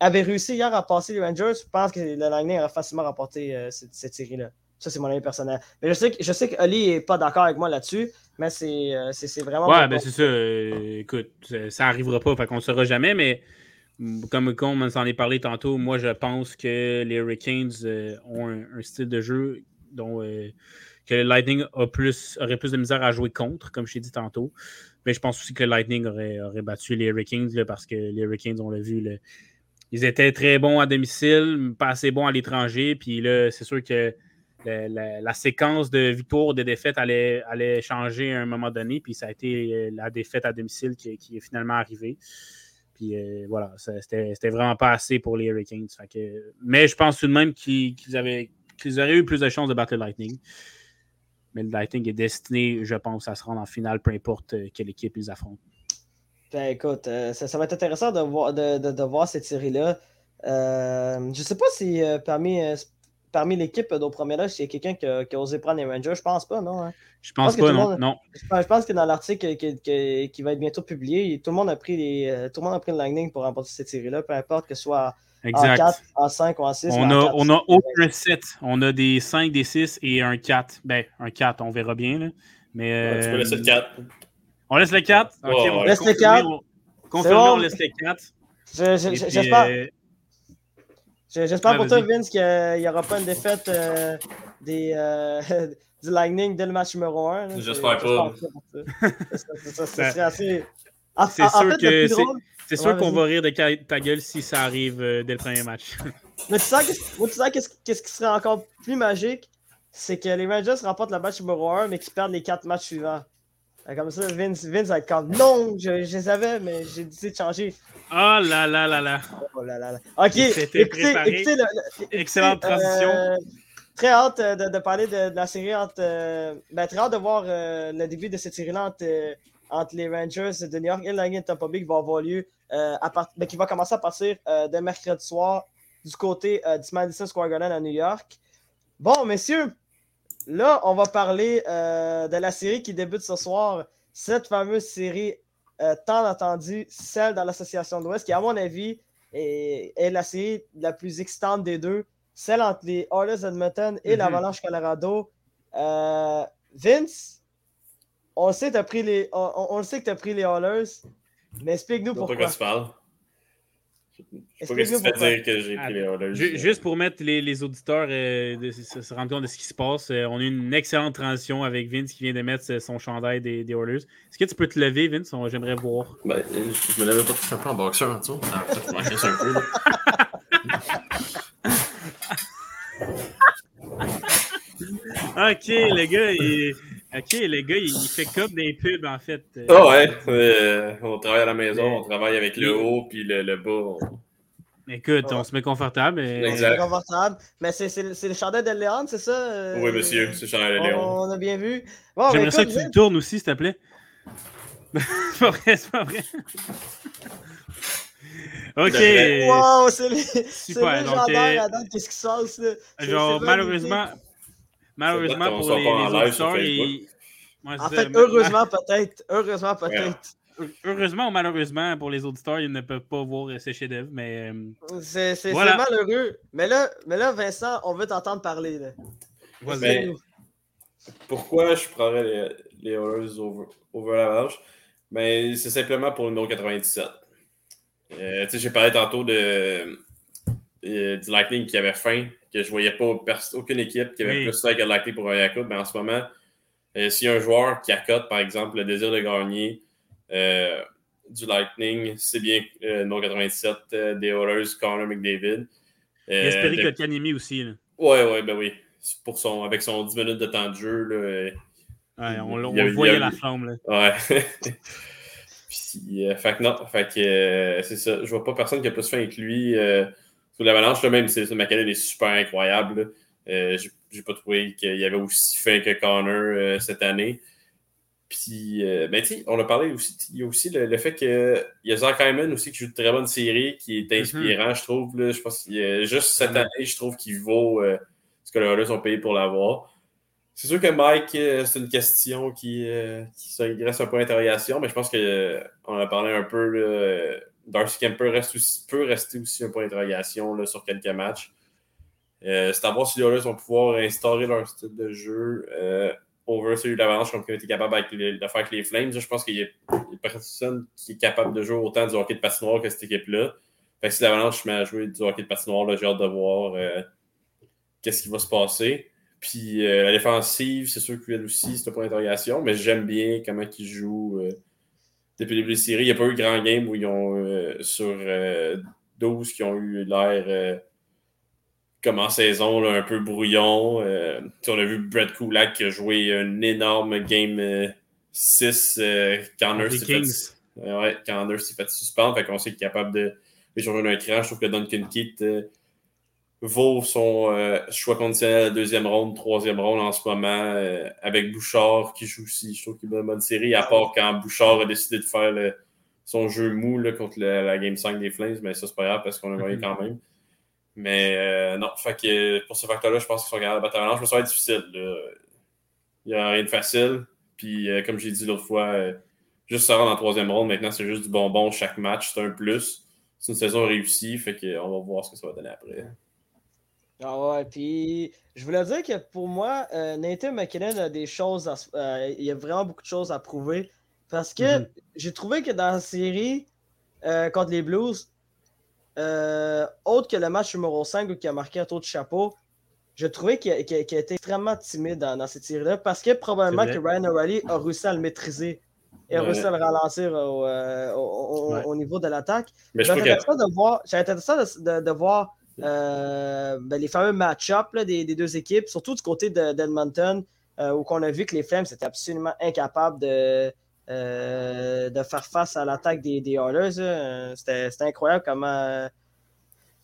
avait réussi hier à passer les Rangers, je pense que le Lightning aurait facilement remporté euh, cette, cette série-là. Ça, c'est mon avis personnel. Mais je sais que, je sais qu'Oli n'est pas d'accord avec moi là-dessus, mais c'est, c'est, c'est vraiment... Ouais, ben c'est ça. Euh, écoute, ça n'arrivera pas, fait qu'on ne saura jamais, mais comme on s'en est parlé tantôt, moi, je pense que les Hurricanes euh, ont un, un style de jeu dont euh, que le Lightning a plus, aurait plus de misère à jouer contre, comme je t'ai dit tantôt. Mais je pense aussi que le Lightning aurait, aurait battu les Hurricanes, là, parce que les Hurricanes, on l'a vu... Là, ils étaient très bons à domicile, pas assez bons à l'étranger, puis là, c'est sûr que La, la, la séquence de victoires ou de défaites allait, allait changer à un moment donné, puis ça a été la défaite à domicile qui, qui est finalement arrivée. Puis euh, voilà, ça, c'était, c'était vraiment pas assez pour les Hurricanes. Fait que, mais je pense tout de même qu'ils, qu'ils, avaient, qu'ils auraient eu plus de chances de battre le Lightning. Mais le Lightning est destiné, je pense, à se rendre en finale, peu importe quelle équipe ils affrontent. Ben écoute, euh, ça, ça va être intéressant de voir, de, de, de voir cette série-là. Euh, je sais pas si euh, parmi... Euh, Parmi l'équipe d'au premier là, s'il y a quelqu'un qui a, qui a osé prendre les Rangers, je pense pas, non? Hein? Je pense, je pense pas, non, monde, non. Je pense que dans l'article qui, qui, qui va être bientôt publié, tout le monde a pris les, tout le monde a pris le Lightning pour remporter cette série-là, peu importe que ce soit exact. En quatre, en cinq ou en six. On a, quatre, on a aucun sept. On a des cinq, des six et un quatre. Ben, un quatre, on verra bien. Là. Mais, euh... Tu peux laisser le quatre. On laisse le quatre? Okay, oh, on laisse le quatre. Confirmé, on laisse le quatre. Je, je, je, puis, j'espère... Euh... J'espère ouais, pour vas-y. Toi, Vince, qu'il n'y aura pas une défaite euh, des, euh, du Lightning dès le match numéro un. Là. J'espère pas. C'est sûr que c'est sûr qu'on va rire de ta gueule si ça arrive euh, dès le premier match. Mais tu sais, qu'est-ce, tu sais qu'est-ce, qu'est-ce qui serait encore plus magique, c'est que les Rangers remportent le match numéro un, mais qu'ils perdent les quatre matchs suivants. Comme ça, Vince, Vince va être comme non, je, je les avais, mais j'ai décidé de changer. Oh là là là là. Oh là là là. Ok, écoutez, écoutez, le, le, écoutez, excellente transition. Euh, très hâte de, de parler de, de la série entre. Euh, ben, très hâte de voir euh, le début de cette série-là entre, euh, entre les Rangers de New York et le Lightning de Tampa Bay qui va avoir lieu, euh, à part, ben, qui va commencer à partir euh, de mercredi soir du côté euh, du Madison Square Garden à New York. Bon, messieurs. Là, on va parler euh, de la série qui débute ce soir, cette fameuse série euh, tant attendue, celle dans l'Association de l'Ouest, qui, à mon avis, est, est la série la plus excitante des deux, celle entre les Oilers Edmonton et mm-hmm. l'Avalanche Colorado. Euh, Vince, on le sait, t'as pris les, on, on le sait que tu as pris les Oilers, mais explique-nous pourquoi. Pourquoi tu parles? Dire que j'ai pris les juste pour mettre les, les auditeurs euh, de, se, se rendre compte de ce qui se passe, euh, on a eu une excellente transition avec Vince qui vient de mettre son chandail des, des Oilers. Est-ce que tu peux te lever, Vince? On, j'aimerais voir. Ben, je me levais pas tout simplement en boxeur en dessous. Ah, je m'en casse un peu. Ok, le gars, il... Ok, le gars, il fait comme des pubs, en fait. Ah oh ouais, euh, on travaille à la maison, mais... on travaille avec le haut puis le, le bas. On... Écoute, oh. on se met confortable. Et... On se met confortable, mais c'est, c'est, c'est le chandail de Léon, c'est ça? Oui, monsieur, c'est le chandail de Léon. On a bien vu. Bon, j'aimerais écoute, ça que tu le tournes aussi, s'il te plaît. C'est pas vrai, c'est pas vrai. Ok. Wow, c'est le, super, c'est le donc, chandail, euh... Adam, qu'est-ce qui se passe? Genre, malheureusement... Magnifique. Malheureusement pour les, les auditeurs, et... ouais, en fait, heureusement peut-être, heureusement peut-être. heureusement ou malheureusement pour les auditeurs, ils ne peuvent pas voir ces chefs-d'œuvre, mais c'est, c'est, voilà. C'est malheureux. Mais là, mais là, Vincent, on veut t'entendre parler. Là. Ouais, mais pourquoi je prendrais les, les Oilers over, over l'Avalanche? Mais c'est simplement pour le numéro quatre-vingt-dix-sept. Euh, tu sais, j'ai parlé tantôt de, euh, du Lightning qui avait faim, que je ne voyais pas pers- aucune équipe qui avait oui. plus faim que le Lightning pour gagner la coupe. Mais en ce moment, euh, s'il y a un joueur qui accote, par exemple, le désir de gagner euh, du Lightning, c'est bien euh, le numéro quatre-vingt-dix-sept euh, des Oilers, Connor McDavid. Jesperi Koivainen aussi. Oui, oui, ben oui. Pour son, avec son dix minutes de temps de jeu, là, euh, ouais, on, on avait, voyait avait... la flamme. Là. Ouais. Puis, euh, fait que non, fait que, euh, c'est ça. Je vois pas personne qui a plus faim que lui. Euh, sous l'Avalanche, là, même si McKinnon est super incroyable, euh, j'ai, j'ai pas trouvé qu'il y avait aussi faim que Connor euh, cette année. Puis, euh, ben, tu sais, on a parlé aussi, il y a aussi le, le fait qu'il y a Zach Hyman aussi qui joue de très bonnes séries, qui est inspirant, mm-hmm. je trouve. Là, je pense qu'il y a, juste cette année, je trouve qu'il vaut euh, ce que les Oilers ont payé pour l'avoir. C'est sûr que Mike, c'est une question qui, euh, qui ça, il reste un point d'interrogation, mais je pense qu'on euh, a parlé un peu. Là, Darcy Kemper reste aussi, peut rester aussi un point d'interrogation là, sur quelques matchs. Euh, c'est à voir si les Oilers vont pouvoir instaurer leur style de jeu euh, over celui de l'Avalanche comme ils ont été capables avec les, de faire avec les Flames. Je pense qu'il y a personne qui est capable de jouer autant du hockey de patinoire que cette équipe-là. Fait que si l'Avalanche met à jouer du hockey de patinoire, là, j'ai hâte de voir euh, qu'est-ce qui va se passer. Puis euh, la défensive, c'est sûr qu'elle aussi, c'est un point d'interrogation, mais j'aime bien comment ils jouent euh, depuis le début des séries. Il n'y a pas eu grand game où ils ont, euh, sur euh, douze, qui ont eu l'air euh, comme en saison, là, un peu brouillon. Euh, on a vu Brett Kulak qui a joué un énorme game euh, six euh, quand Nurse s'est fait, euh, ouais, quand Nurse s'est fait suspendre. Fait qu'on sait qu'il est capable de jouer d'un cran. Je trouve que Duncan Keith euh, vaut son euh, choix conditionnel à la deuxième ronde, troisième ronde en ce moment, euh, avec Bouchard qui joue aussi. Je trouve qu'il y a une bonne série, à part quand Bouchard a décidé de faire le, son jeu mou là, contre le, la Game cinq des Flames, mais ça c'est pas grave parce qu'on a gagné mm-hmm. quand même. Mais euh, non, fait que pour ce facteur-là, je pense qu'ils sont capables de battre la Avalanche, mais ça va être difficile. Là. Il n'y a rien de facile. Puis euh, comme j'ai dit l'autre fois, euh, juste ça rentre en troisième ronde, maintenant c'est juste du bonbon chaque match, c'est un plus. C'est une saison réussie, fait qu'on va voir ce que ça va donner après. Ah ouais, puis je voulais dire que pour moi, euh, Nathan McKinnon a des choses, à, euh, il y a vraiment beaucoup de choses à prouver parce que mm-hmm. j'ai trouvé que dans la série euh, contre les Blues, euh, autre que le match numéro cinq où il a marqué un taux de chapeau, j'ai trouvé qu'il a, qu'il a, qu'il a été extrêmement timide dans, dans cette série-là parce que probablement que Ryan O'Reilly a réussi à le maîtriser et a ouais. réussi à le ralentir au, euh, au, au, ouais. au niveau de l'attaque. Mais je j'avais intéressant de voir, j'avais intéressant de, de, de voir Euh, ben les fameux match-up là, des, des deux équipes, surtout du côté de, d'Edmonton, euh, où on a vu que les Flames étaient absolument incapables de, euh, de faire face à l'attaque des, des Oilers. Euh, c'était, c'était incroyable comment,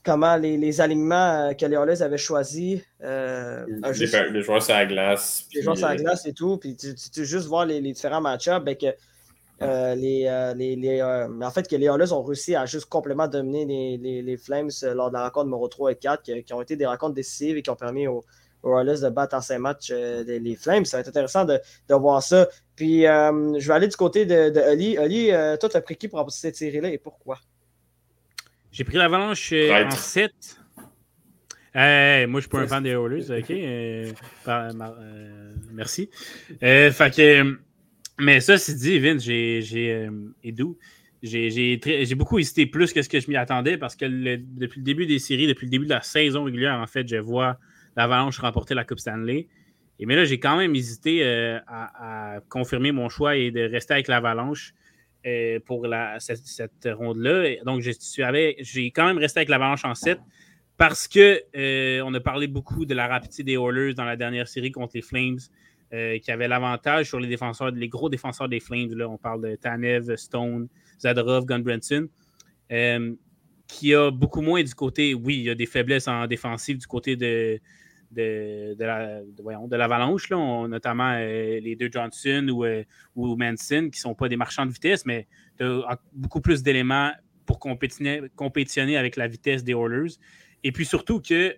comment les, les alignements que les Oilers avaient choisis. Euh, les, juste, per- les joueurs sur la glace. Les puis... joueurs sur la glace et tout. Puis tu, tu, tu juste voir les, les différents match-up. Ben que, Euh, les, euh, les, les, euh, en fait, que les Oilers ont réussi à juste complètement dominer les, les, les Flames lors de la rencontre numéro trois et quatre, qui, qui ont été des rencontres décisives et qui ont permis aux, aux Oilers de battre en cinq matchs euh, les, les Flames. Ça va être intéressant de, de voir ça. Puis, euh, je vais aller du côté de, de Oli. Oli, euh, toi, tu as pris qui pour remporter cette série-là et pourquoi? J'ai pris l'Avalanche right. en sept. Hey, moi, je ne suis pas un fan des Oilers. OK. Euh, par, euh, merci. Euh, fait que... Mais ça, c'est dit, Vince, j'ai, j'ai, euh, Edu, j'ai, j'ai, très, j'ai beaucoup hésité plus que ce que je m'y attendais parce que le, depuis le début des séries, depuis le début de la saison régulière, en fait, je vois l'Avalanche remporter la Coupe Stanley. Et, mais là, j'ai quand même hésité euh, à, à confirmer mon choix et de rester avec l'Avalanche euh, pour la, cette, cette ronde-là. Et donc, je suis avec, j'ai quand même resté avec l'Avalanche en sept parce que euh, on a parlé beaucoup de la rapidité des Oilers dans la dernière série contre les Flames. Euh, qui avait l'avantage sur les défenseurs, les gros défenseurs des Flames. Là, on parle de Tanev, Stone, Zadorov, Gunbranson, euh, qui a beaucoup moins du côté... Oui, il y a des faiblesses en défensive du côté de, de, de, la, de, voyons, de l'Avalanche, là, on, notamment euh, les deux Johnson ou, euh, ou Manson, qui ne sont pas des marchands de vitesse, mais tu as beaucoup plus d'éléments pour compétitionner, compétitionner avec la vitesse des Oilers. Et puis surtout que,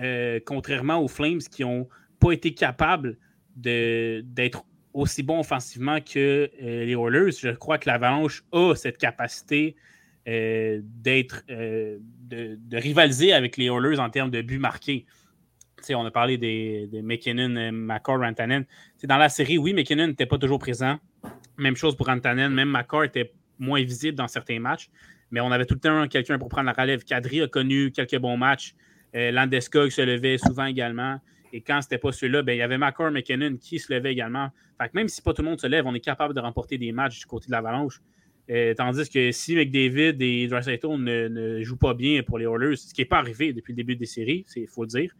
euh, contrairement aux Flames qui n'ont pas été capables De, d'être aussi bon offensivement que euh, les Oilers, je crois que l'Avalanche a cette capacité euh, d'être euh, de, de rivaliser avec les Oilers en termes de buts marqués. T'sais, on a parlé des, des McKinnon, McCarr, Rantanen. T'sais, dans la série, oui, McKinnon n'était pas toujours présent. Même chose pour Rantanen. Même McCarr était moins visible dans certains matchs. Mais on avait tout le temps quelqu'un pour prendre la relève. Kadri a connu quelques bons matchs. Euh, Landeskog se levait souvent également. Et quand ce n'était pas ceux-là, ben, il y avait McCarr, McKinnon qui se levait également. Fait que même si pas tout le monde se lève, on est capable de remporter des matchs du côté de l'Avalanche. Euh, tandis que si McDavid et Draisaitl ne, ne jouent pas bien pour les Oilers, ce qui n'est pas arrivé depuis le début des séries, il faut le dire,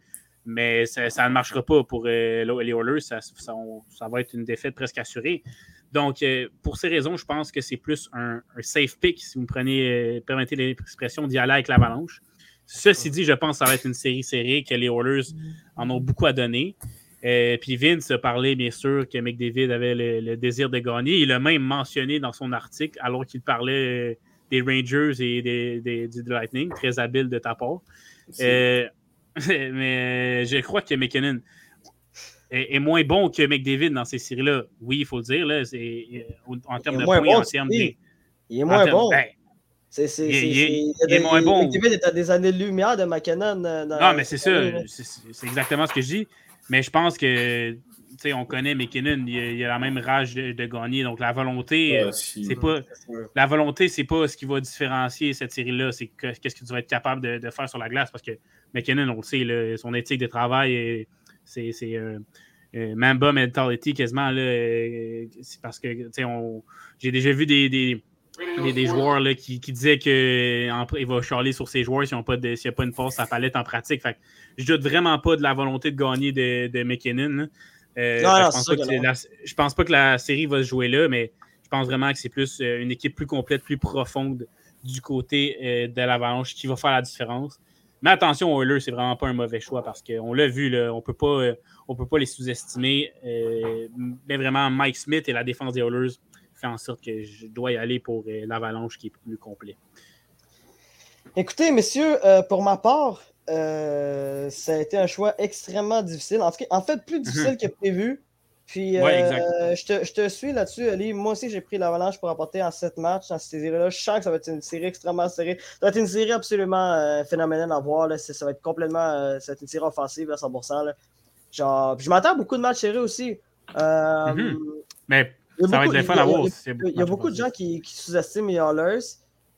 mais ça, ça ne marchera pas pour euh, les Oilers. Ça, ça, on, ça va être une défaite presque assurée. Donc, euh, pour ces raisons, je pense que c'est plus un, un safe pick, si vous me prenez, euh, permettez l'expression, d'y aller avec l'Avalanche. Ceci dit, je pense que ça va être une série serrée, que les Oilers en ont beaucoup à donner. Euh, puis Vince a parlé, bien sûr, que McDavid avait le, le désir de gagner. Il l'a même mentionné dans son article, alors qu'il parlait des Rangers et des, des, du Lightning. Très habile de ta part. Euh, mais je crois que McKinnon est, est moins bon que McDavid dans ces séries-là. Oui, il faut le dire. Là, c'est, en termes de points, bon, en termes de... Il est moins termes, bon. Ben, C'est, c'est, il, c'est, il, il est moins bon. McDavid est à des années-lumière de McKinnon. Non, mais c'est ça. C'est, c'est exactement ce que je dis. Mais je pense que, tu sais, on connaît McKinnon. Il, il a la même rage de, de gagner. Donc, la volonté, ouais, si. c'est pas, la volonté, c'est pas ce qui va différencier cette série-là. C'est que, qu'est-ce que tu vas être capable de, de faire sur la glace. Parce que McKinnon, on le sait, là, son éthique de travail, c'est, c'est euh, euh, Mamba mentality quasiment. Là, euh, c'est parce que, tu sais, j'ai déjà vu des... des Il y a des joueurs là, qui, qui disaient qu'il va charler sur ses joueurs s'il n'y a pas une passe à palette en pratique. Fait que je ne doute vraiment pas de la volonté de gagner de, de McKinnon. Euh, non, non, je ne pense pas que la série va se jouer là, mais je pense vraiment que c'est plus euh, une équipe plus complète, plus profonde du côté euh, de l'Avalanche qui va faire la différence. Mais attention, Oilers, c'est vraiment pas un mauvais choix parce qu'on l'a vu, là, on euh, ne peut pas les sous-estimer. Euh, mais vraiment, Mike Smith et la défense des Oilers fait en sorte que je dois y aller pour euh, l'Avalanche qui est plus complet. Écoutez, messieurs, euh, pour ma part, euh, ça a été un choix extrêmement difficile. En tout cas, en fait, plus difficile mm-hmm. que prévu. Puis, ouais, euh, je, te, je te suis là-dessus, Ali. Moi aussi, j'ai pris l'Avalanche pour apporter en sept matchs dans cette série-là. Je sens que ça va être une série extrêmement serrée. Ça va être une série absolument euh, phénoménale à voir. Là. Ça va être complètement... Euh, ça va être une série offensive à cent pour cent. Là. Genre, puis je m'attends à beaucoup de matchs serrés aussi. Euh, mm-hmm. Mais... Il y a beaucoup, il y a, il y a beaucoup de gens qui, qui sous-estiment les Oilers,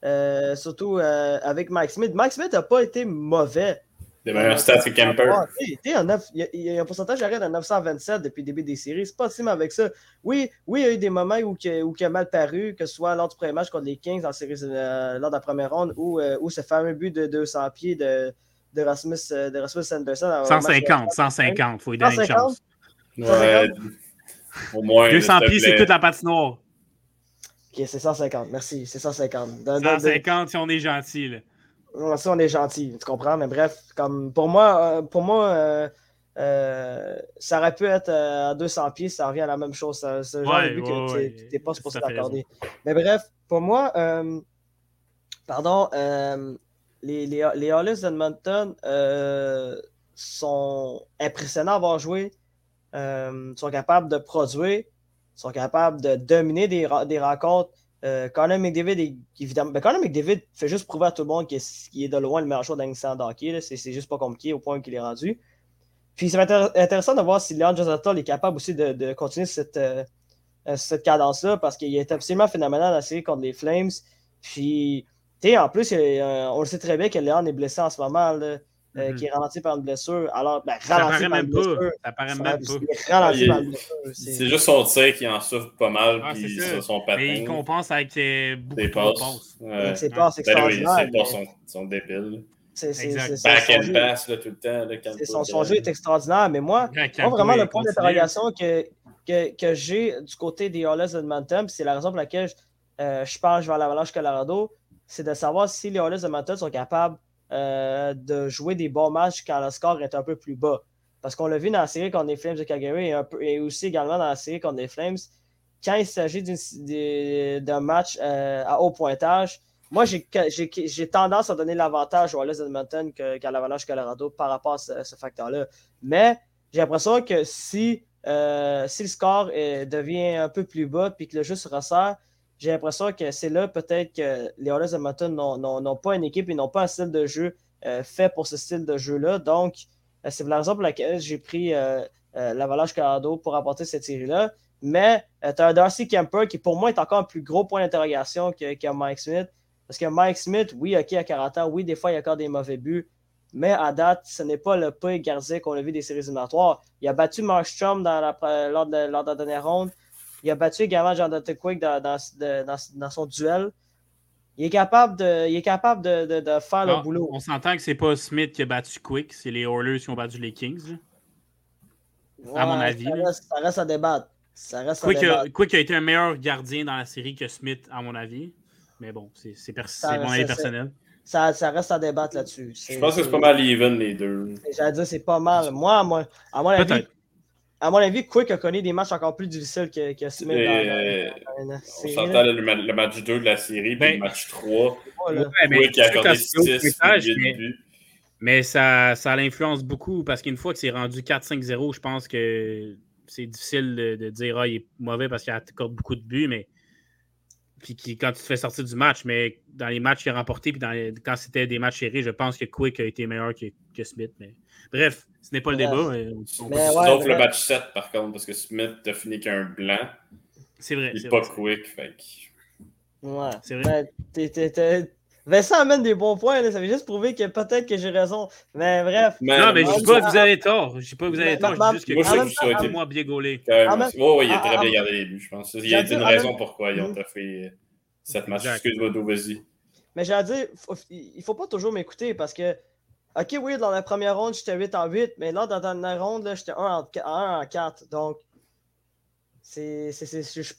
euh, surtout euh, avec Mike Smith. Mike Smith n'a pas été mauvais. Les meilleurs stats, c'est Kemper. Il y a un pourcentage d'arrêt de neuf cent vingt-sept depuis le début des séries. C'est pas si mal avec ça. Oui, oui, il y a eu des moments où, que, où il a mal paru, que ce soit lors du premier match contre les Kings, en série, euh, lors de la première ronde, où, euh, où ce fameux but de deux cents pieds de, de, Rasmus, de Rasmus Anderson. cent cinquante, cent cinquante, il faut lui donner une chance. Ouais. Au moins, deux cents pieds, c'est toute la patinoire. Ok, c'est cent cinquante, merci, c'est cent cinquante. De, de, de... cent cinquante si on est gentil. Là. Si on est gentil, tu comprends, mais bref, comme pour moi, pour moi euh, euh, ça aurait pu être à deux cents pieds, ça revient à la même chose. Ça, ce genre ouais, de but ouais, que ouais, tu n'es pas supposé t'accorder. Mais bref, pour moi, euh, pardon, euh, les, les, les Oilers d'Edmonton euh, sont impressionnants à avoir joué. Euh, sont capables de produire, sont capables de dominer des, ra- des rencontres. Euh, Connor McDavid, est, évidemment, ben Connor McDavid fait juste prouver à tout le monde qu'il est, qu'il est de loin le meilleur joueur d'Angleterre d'hockey. C'est, c'est juste pas compliqué au point qu'il est rendu. Puis c'est intér- intéressant de voir si Leon Draisaitl est capable aussi de, de continuer cette, euh, cette cadence-là parce qu'il est absolument phénoménal dans la série contre les Flames. Puis, tu sais, en plus, euh, on le sait très bien que Leon est blessé en ce moment. Là. Euh, mm-hmm. Qui est ralenti par une blessure. Alors, ben, ralenti ça paraît par une blessure. Pas. Ça paraît même pas. Ralenti par une blessure. C'est... c'est juste son tir qui en souffre pas mal. Ah, puis ça, son patin. Et il compense avec ses beaucoup de passes. Avec ses passes extraordinaires. Ses passes sont débiles. C'est, c'est, c'est, c'est back and pass là, tout le temps. Là, c'est son, son jeu est extraordinaire. Mais moi, moi vraiment, le point d'interrogation que, que, que j'ai du côté des Oilers d'Edmonton, c'est la raison pour laquelle je, euh, je penche vers l'Avalanche Colorado, c'est de savoir si les Oilers d'Edmonton sont capables Euh, de jouer des bons matchs quand le score est un peu plus bas. Parce qu'on l'a vu dans la série contre les Flames de Calgary et, un peu, et aussi également dans la série contre les Flames, quand il s'agit d'une, d'une, d'un match euh, à haut pointage, moi, j'ai, j'ai, j'ai tendance à donner l'avantage aux Oilers d'Edmonton qu'à l'Avalanche Colorado par rapport à ce, ce facteur-là. Mais j'ai l'impression que si Euh, si le score euh, devient un peu plus bas puis que le jeu se resserre, j'ai l'impression que c'est là peut-être que les Oilers d'Edmonton n'ont, n'ont, n'ont pas une équipe et n'ont pas un style de jeu euh, fait pour ce style de jeu-là. Donc, euh, c'est la raison pour laquelle j'ai pris euh, euh, l'Avalanche Colorado pour apporter cette série-là. Mais euh, tu as Darcy Kemper qui, pour moi, est encore un plus gros point d'interrogation que, que Mike Smith. Parce que Mike Smith, oui, OK, à quarante ans, oui, des fois, il y a encore des mauvais buts. Mais à date, ce n'est pas le pire gardien qu'on a vu des séries éliminatoires. Il a battu Marc Strome dans la, lors, de, lors de la dernière ronde. Il a battu également Jonathan Quick dans, dans, dans, dans son duel. Il est capable de, il est capable de, de, de faire non, le boulot. On s'entend que c'est pas Smith qui a battu Quick, c'est les Oilers qui ont battu les Kings. Ouais, à mon avis. Ça reste, ça reste à débattre. Ça reste Quick, à débattre. A, Quick a été un meilleur gardien dans la série que Smith, à mon avis. Mais bon, c'est, c'est, pers- ça, c'est mon avis personnel. Ça, ça reste à débattre là-dessus. C'est, je pense que c'est pas mal even, les deux. J'allais dire, c'est pas mal. Moi, à mon, à mon avis... À mon avis, Quick a connu des matchs encore plus difficiles que, que Smith. Euh, dans, dans, dans on s'entend le, le match deux de la série, ben, puis le match trois. Voilà. Ouais, mais Quick a accordé six buts. Mais ça, ça l'influence beaucoup parce qu'une fois que c'est rendu quatre cinq zéro, je pense que c'est difficile de, de dire ah, il est mauvais parce qu'il accorde beaucoup de buts, mais puis qui, quand tu te fais sortir du match, mais dans les matchs qu'il a remportés, puis dans les, quand c'était des matchs serrés, je pense que Quick a été meilleur que, que Smith. Mais... Bref, ce n'est pas Bref. le débat. Sauf ouais, le match sept, par contre, parce que Smith a fini qu'un blanc. C'est vrai. Il n'est pas vrai. Quick, fait ouais. C'est vrai. Ben, t'es, t'es... Vincent amène des bons points, là. Ça veut juste prouver que peut-être que j'ai raison. Mais bref. Mais, non, mais je ne dis pas que vous avez tort. Je ne dis pas que vous avez tort. Je dis juste que moi, je trouve que moi bien gaulé. Oh, oui, il a très bien gardé les buts, je pense. Il y a une raison pourquoi ils ont fait cette match. Excuse-moi, Dovazi. Mais j'allais dire, il ne faut pas toujours m'écouter parce que, OK, oui, dans la première ronde, j'étais huit en huit, mais là, dans la dernière ronde, là, j'étais un en quatre. Donc, c'est, c'est, c'est, je ne suis,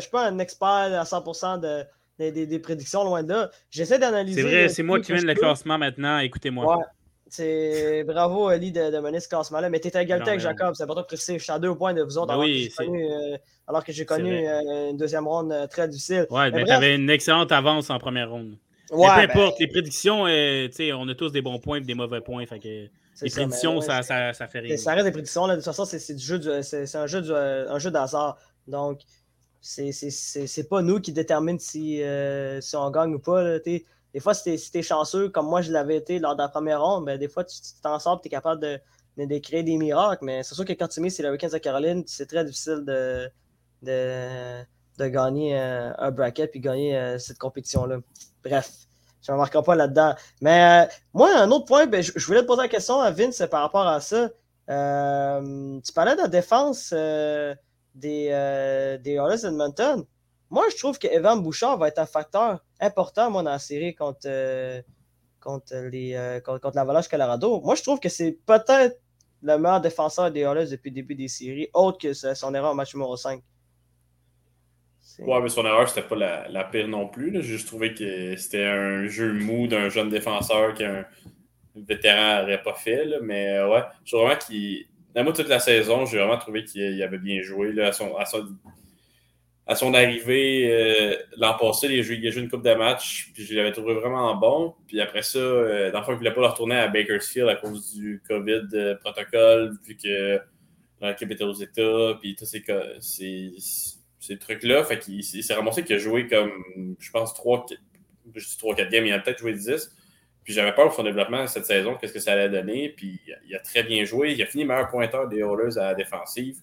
suis pas un expert à cent pour cent de. Des, des, des prédictions loin de là. J'essaie d'analyser... C'est vrai, c'est moi qui mène le classement maintenant. Écoutez-moi. Ouais, c'est bravo, Ali, de, de mener ce classement-là. Mais t'es à égalité avec Jacob. Non. C'est important de préciser. Je suis à deux points de vous autres ben alors, oui, que connu, euh, alors que j'ai connu euh, une deuxième ronde euh, très difficile. Ouais, mais, mais t'avais une excellente avance en première ronde. Ouais, mais peu ben... importe, les prédictions, euh, on a tous des bons points et des mauvais points. Fait que c'est les ça, prédictions, ouais, ça, ça, ça fait rire. Ça reste des prédictions. Là. De toute façon, c'est, c'est, du jeu du, c'est, c'est un jeu, du, un jeu d'hasard. Donc... C'est, c'est, c'est, c'est pas nous qui détermine si, euh, si on gagne ou pas. Là, des fois, si t'es, si t'es chanceux, comme moi je l'avais été lors de la première ronde, ben, des fois tu, tu t'en sors et t'es capable de, de, de créer des miracles. Mais c'est sûr que quand tu mets c'est le Hurricanes de Caroline, c'est très difficile de, de, de gagner euh, un bracket puis gagner euh, cette compétition-là. Bref, je ne m'embarquerai pas là-dedans. Mais euh, moi, un autre point, ben, je, je voulais te poser la question à Vince par rapport à ça. Euh, tu parlais de la défense. Euh, des euh, des Oilers d'Edmonton. Moi, je trouve que Evan Bouchard va être un facteur important moi, dans la série contre, euh, contre, les, euh, contre, contre l'Avalanche Colorado. Moi, je trouve que c'est peut-être le meilleur défenseur des Oilers depuis le début des séries, autre que son erreur en match numéro cinq. C'est... Ouais, mais son erreur, c'était pas la, la pire non plus. Là. J'ai juste trouvé que c'était un jeu mou d'un jeune défenseur qu'un vétéran n'aurait pas fait. Là. Mais ouais, je trouve vraiment qu'il... Moi, toute la saison, j'ai vraiment trouvé qu'il avait bien joué. Là, à, son, à, son, à son arrivée, euh, l'an passé, il a joué une coupe de matchs, puis je l'avais trouvé vraiment bon. Puis après ça, euh, dans le fond, il ne voulait pas le retourner à Bakersfield à cause du COVID euh, protocole, vu que l'équipe était aux États, puis tous ces, ces, ces trucs-là. Fait qu'il il s'est ramassé qu'il a joué comme, je pense, trois quatre games, il a peut-être joué dix. Puis j'avais peur pour son développement cette saison, qu'est-ce que ça allait donner. Puis il a très bien joué. Il a fini meilleur pointeur des Oilers à la défensive.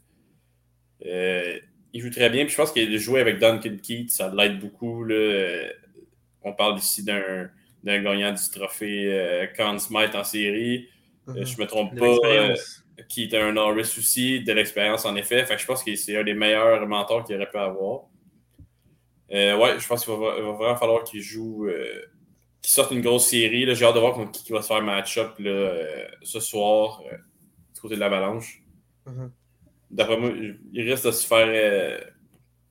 Euh, il joue très bien. Puis je pense qu'il a joué avec Duncan Keith, ça l'aide beaucoup. Là. On parle ici d'un, d'un gagnant du trophée euh, Conn Smythe en série. Mm-hmm. Euh, je ne me trompe de pas. Euh, Keith a un Norris aussi, de l'expérience en effet. Fait que je pense que c'est un des meilleurs mentors qu'il aurait pu avoir. Euh, ouais, je pense qu'il va, va vraiment falloir qu'il joue... Euh, qui sortent une grosse série. Là, j'ai hâte de voir contre qui, qui va se faire match-up là, euh, ce soir euh, du côté de l'Avalanche. Mm-hmm. D'après moi, il risque de se faire euh,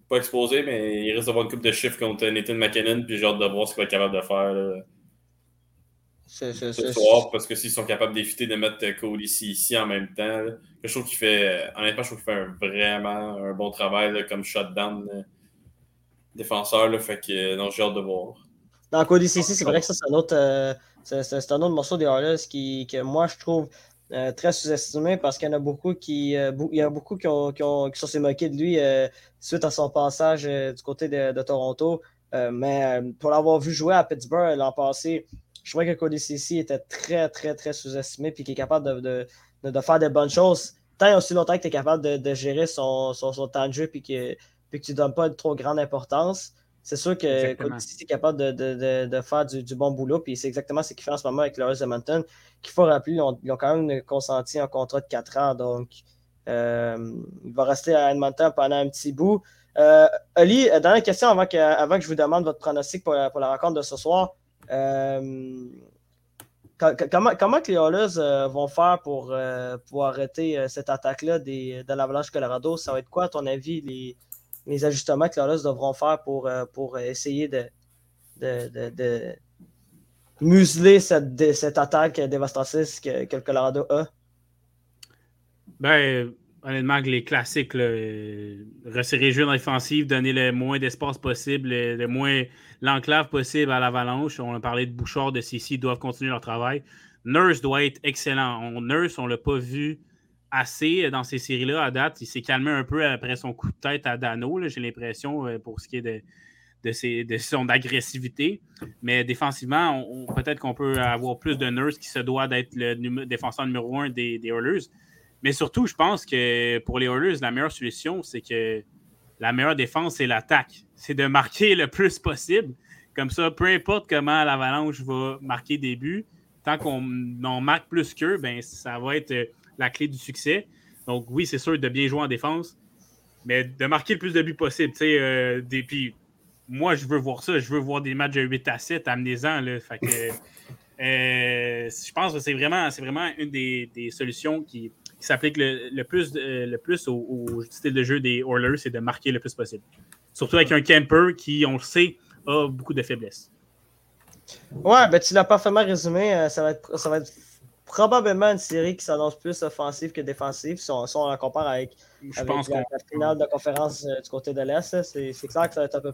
pas exposer, mais il risque d'avoir une coupe de chiffres contre Nathan McKinnon, puis j'ai hâte de voir ce qu'il va être capable de faire là, c'est, c'est, ce c'est, soir, c'est... parce que s'ils sont capables d'éviter de mettre Cody Ceci en même temps, là, je trouve qu'il fait, honnêtement, je trouve qu'il fait un, vraiment un bon travail là, comme shutdown là, défenseur, là, fait que non, j'ai hâte de voir. Dans Cody Ceci, c'est vrai que ça, c'est un autre, euh, c'est, c'est, c'est un autre morceau des Oilers qui que moi, je trouve, euh, très sous-estimé parce qu'il y en a beaucoup qui, euh, il y en a beaucoup qui, ont, qui, ont, qui sont s'est moqués de lui euh, suite à son passage euh, du côté de, de Toronto. Euh, mais euh, pour l'avoir vu jouer à Pittsburgh l'an passé, je trouvais que Cody Ceci était très, très, très sous-estimé et qu'il est capable de, de, de, de faire de bonnes choses. Tant et aussi longtemps que tu es capable de, de gérer son, son, son temps de jeu et que, que tu ne donnes pas de trop grande importance, c'est sûr que Cody Ceci est capable de, de, de, de faire du, du bon boulot. Puis c'est exactement ce qu'il fait en ce moment avec l'Oilers Edmonton. Qu'il faut rappeler, ils ont, ils ont quand même consenti un contrat de quatre ans. Donc, euh, il va rester à Edmonton pendant un petit bout. Euh, Oli, dernière question avant que, avant que je vous demande votre pronostic pour, pour la rencontre de ce soir. Euh, Comment, comment que les Oilers euh, vont faire pour, euh, pour arrêter euh, cette attaque-là des, de l'Avalanche Colorado? Ça va être quoi, à ton avis, les, les ajustements que les Oilers devront faire pour, euh, pour essayer de, de, de, de museler cette, de, cette attaque dévastatrice que, que le Colorado a? Ben, honnêtement, les classiques, là, resserrer le jeu dans l'offensive, donner le moins d'espace possible, le, le moins l'enclave possible à l'Avalanche. On a parlé de Bouchard, de Ceci, ils doivent continuer leur travail. Nurse doit être excellent. On, Nurse, on ne l'a pas vu assez dans ces séries-là à date. Il s'est calmé un peu après son coup de tête à Dano, là, j'ai l'impression, pour ce qui est de, de, ses, de son agressivité. Mais défensivement, on, on, peut-être qu'on peut avoir plus de Nurse qui se doit d'être le num- défenseur numéro un des, des Oilers. Mais surtout, je pense que pour les Oilers, la meilleure solution, c'est que la meilleure défense, c'est l'attaque. C'est de marquer le plus possible. Comme ça, peu importe comment l'Avalanche va marquer des buts, tant qu'on en marque plus qu'eux, ben, ça va être la clé du succès. Donc oui, c'est sûr de bien jouer en défense, mais de marquer le plus de buts possible. Euh, des, puis moi, je veux voir ça. Je veux voir des matchs de huit à sept, amenez-en. Là, fait que, euh, je pense que c'est vraiment, c'est vraiment une des, des solutions qui... qui s'applique le, le plus, euh, le plus au, au style de jeu des Oilers, c'est de marquer le plus possible. Surtout avec un Kemper qui, on le sait, a beaucoup de faiblesses. Ouais, ben tu l'as parfaitement résumé. Euh, ça, va être, ça va être probablement une série qui s'annonce plus offensive que défensive, si on, si on la compare avec, Je avec pense la, la finale de conférence euh, du côté de l'Est. C'est, c'est clair que ça va être un peu...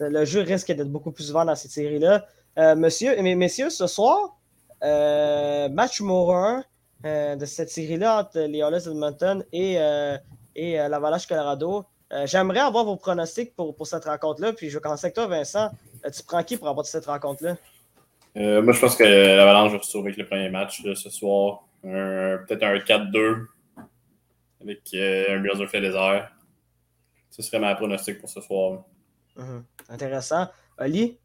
Le jeu risque d'être beaucoup plus souvent dans cette série-là. Euh, monsieur, mais, messieurs, ce soir, euh, match numéro un, Euh, de cette série-là entre les Oilers Edmonton et, euh, et euh, l'Avalanche Colorado. Euh, j'aimerais avoir vos pronostics pour, pour cette rencontre-là, puis je vais commencer avec toi, Vincent. Euh, tu prends qui pour remporter cette rencontre-là? Euh, moi, je pense que l'Avalanche va se sauver avec le premier match là, ce soir. Un, peut-être un quatre deux avec euh, un but au fait des airs. Ce serait ma pronostic pour ce soir. Mmh. Intéressant. Oli?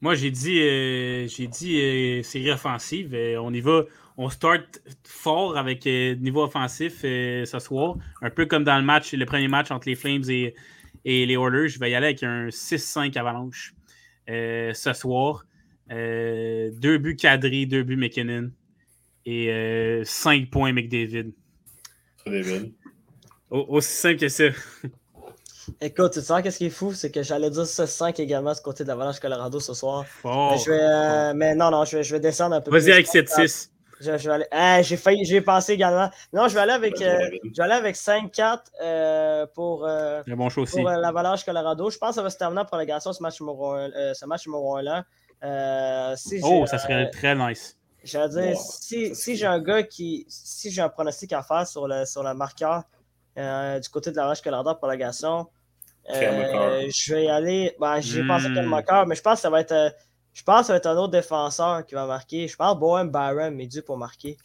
Moi, j'ai dit, euh, j'ai dit euh, série offensive. Euh, on y va, on start fort avec euh, niveau offensif euh, ce soir. Un peu comme dans le match, le premier match entre les Flames et, et les Oilers. Je vais y aller avec un six cinq Avalanche euh, ce soir. Euh, deux buts Kadri, deux buts McKinnon et euh, cinq points McDavid. David. Aussi simple que ça. Écoute, tu sais, qu'est-ce qui est fou, c'est que j'allais dire ce cinq également du côté de l'Avalanche Colorado ce soir. Oh, mais, je vais, euh, oh. mais non, non, je vais, je vais descendre un peu. Vas-y plus. Vas-y avec sept six. Je, je vais aller, ah, j'ai failli, j'ai pensé également. Non, je vais aller avec, euh, je vais aller avec cinq quatre euh, pour, euh, bon pour euh, l'Avalanche Colorado. Je pense que ça va se terminer en prolongation ce match numéro un, euh, ce match numéro un là. Euh, si oh, ça serait euh, très nice. J'allais dire, wow. si, si j'ai un gars qui, si j'ai un pronostic à faire sur le, sur le marqueur, Euh, du côté de l'Avalanche Colorado pour la gasson. Euh, je vais y aller. Ben, j'ai mm. pensé qu'elle moqueur, mais je pense que ça va être euh, je pense que ça va être un autre défenseur qui va marquer. Je pense que Bowen Byram est dû pour marquer.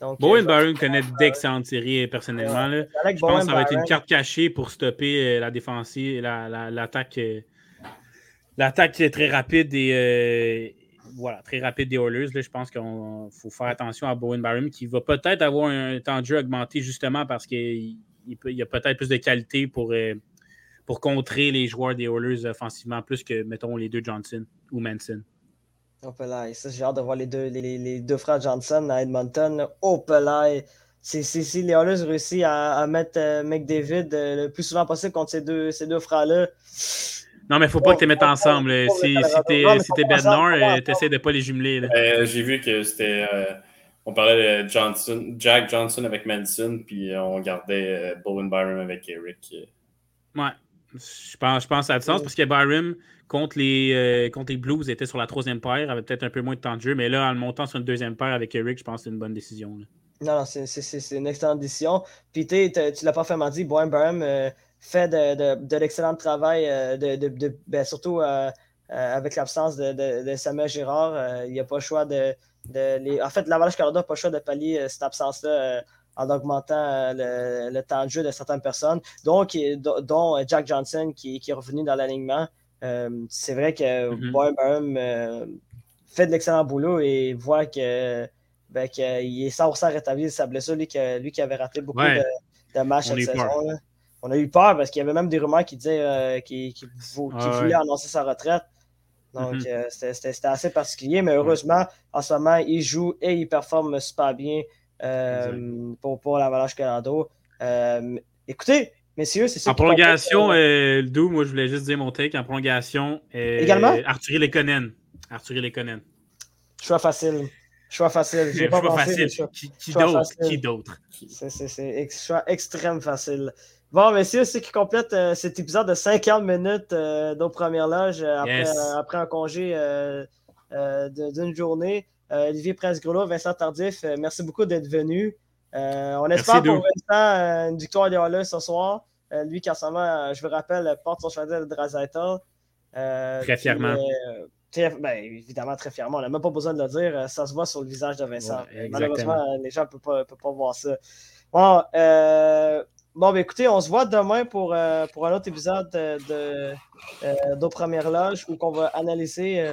Donc, Bowen Byram connaît d'excellentes séries personnellement. Ouais. Là. Je Bowen pense que ça va Byron. être une carte cachée pour stopper euh, la défensive, la, la, l'attaque. Euh, l'attaque est très rapide et euh, voilà, très rapide des Oilers. Je pense qu'il faut faire attention à Bowen Byram qui va peut-être avoir un temps de jeu augmenté justement parce qu'il Il, peut, il y a peut-être plus de qualité pour, euh, pour contrer les joueurs des Oilers offensivement, plus que, mettons, les deux Johnson ou Manson. Oh, Pelay, ça, j'ai hâte de voir les deux, les, les deux frères Johnson à Edmonton. Oh, Pelay, c'est si les Oilers réussissent à, à mettre euh, McDavid euh, le plus souvent possible contre ces deux, ces deux frères-là. Non, mais il ne faut pas que tu les mettes ensemble. Si, si t'es, non, si t'es Bednar, tu essaies de ne pas les jumeler. Euh, j'ai vu que c'était... Euh... On parlait de Johnson, Jack Johnson avec Manson, puis on gardait Bowen Byram avec Eric. Ouais, Je pense, je pense que ça a du sens parce que Byram, contre les, euh, contre les Blues, était sur la troisième paire, avait peut-être un peu moins de temps de jeu, mais là, en le montant sur une deuxième paire avec Eric, je pense que c'est une bonne décision. Là. Non, non, c'est, c'est, c'est une excellente décision. Puis tu ne l'as pas vraiment dit, Bowen Byram euh, fait de, de, de l'excellent travail, euh, de, de, de, ben, surtout euh, euh, avec l'absence de, de, de Samuel Girard. Euh, il n'y a pas le choix de. de les... En fait, l'Avalanche Colorado n'a pas le choix de pallier euh, cette absence-là. Euh, en augmentant le, le temps de jeu de certaines personnes, donc, dont Jack Johnson qui, qui est revenu dans l'alignement. Euh, c'est vrai que mm-hmm. Bowen Byram euh, fait de l'excellent boulot et voit que, ben, qu'il est cent pour cent rétabli de sa blessure, lui, que, lui qui avait raté beaucoup ouais. de, de matchs cette saison. Là. On a eu peur parce qu'il y avait même des rumeurs qui disaient euh, qu'il, qu'il, qu'il ah, voulait ouais. annoncer sa retraite. Donc, mm-hmm. euh, c'était, c'était, c'était assez particulier, mais heureusement, ouais. en ce moment, il joue et il performe super bien. Euh, pour, pour l'Avalanche Colorado. Euh, écoutez, messieurs, c'est ça. En prolongation, euh, d'où moi je voulais juste dire mon take. En prolongation, euh, également Arturi Lekonen. Arturi Lekonen. Choix facile. Choix facile. J'ai pas choix pensé, facile. Choix, qui, qui, choix d'autre, facile. qui d'autre C'est, c'est, c'est ex- choix extrême facile. Bon, messieurs, c'est qui complète euh, cet épisode de cinquante minutes euh, d'Aux Premières Loges euh, après, yes. euh, après un congé euh, euh, d'une journée. Euh, Olivier Prince-Grelot, Vincent Tardif, euh, merci beaucoup d'être venu. Euh, on espère pour Vincent euh, une victoire des Oilers ce soir. Euh, lui qui en ce moment, euh, je vous rappelle, porte son chandail de Draisaitl. Euh, très fièrement. Euh, très, ben, évidemment, très fièrement. On n'a même pas besoin de le dire. Ça se voit sur le visage de Vincent. Ouais, malheureusement, les gens ne peuvent pas, peuvent pas voir ça. Bon, euh, bon ben, écoutez, on se voit demain pour, euh, pour un autre épisode de, de, euh, d'Aux Premières Loges où on va analyser... Euh,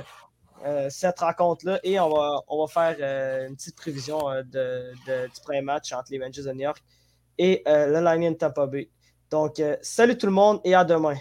Euh, cette rencontre-là et on va, on va faire euh, une petite prévision euh, de, de, du premier match entre les Rangers de New York et euh, le Lightning de Tampa Bay. Donc, euh, salut tout le monde et à demain!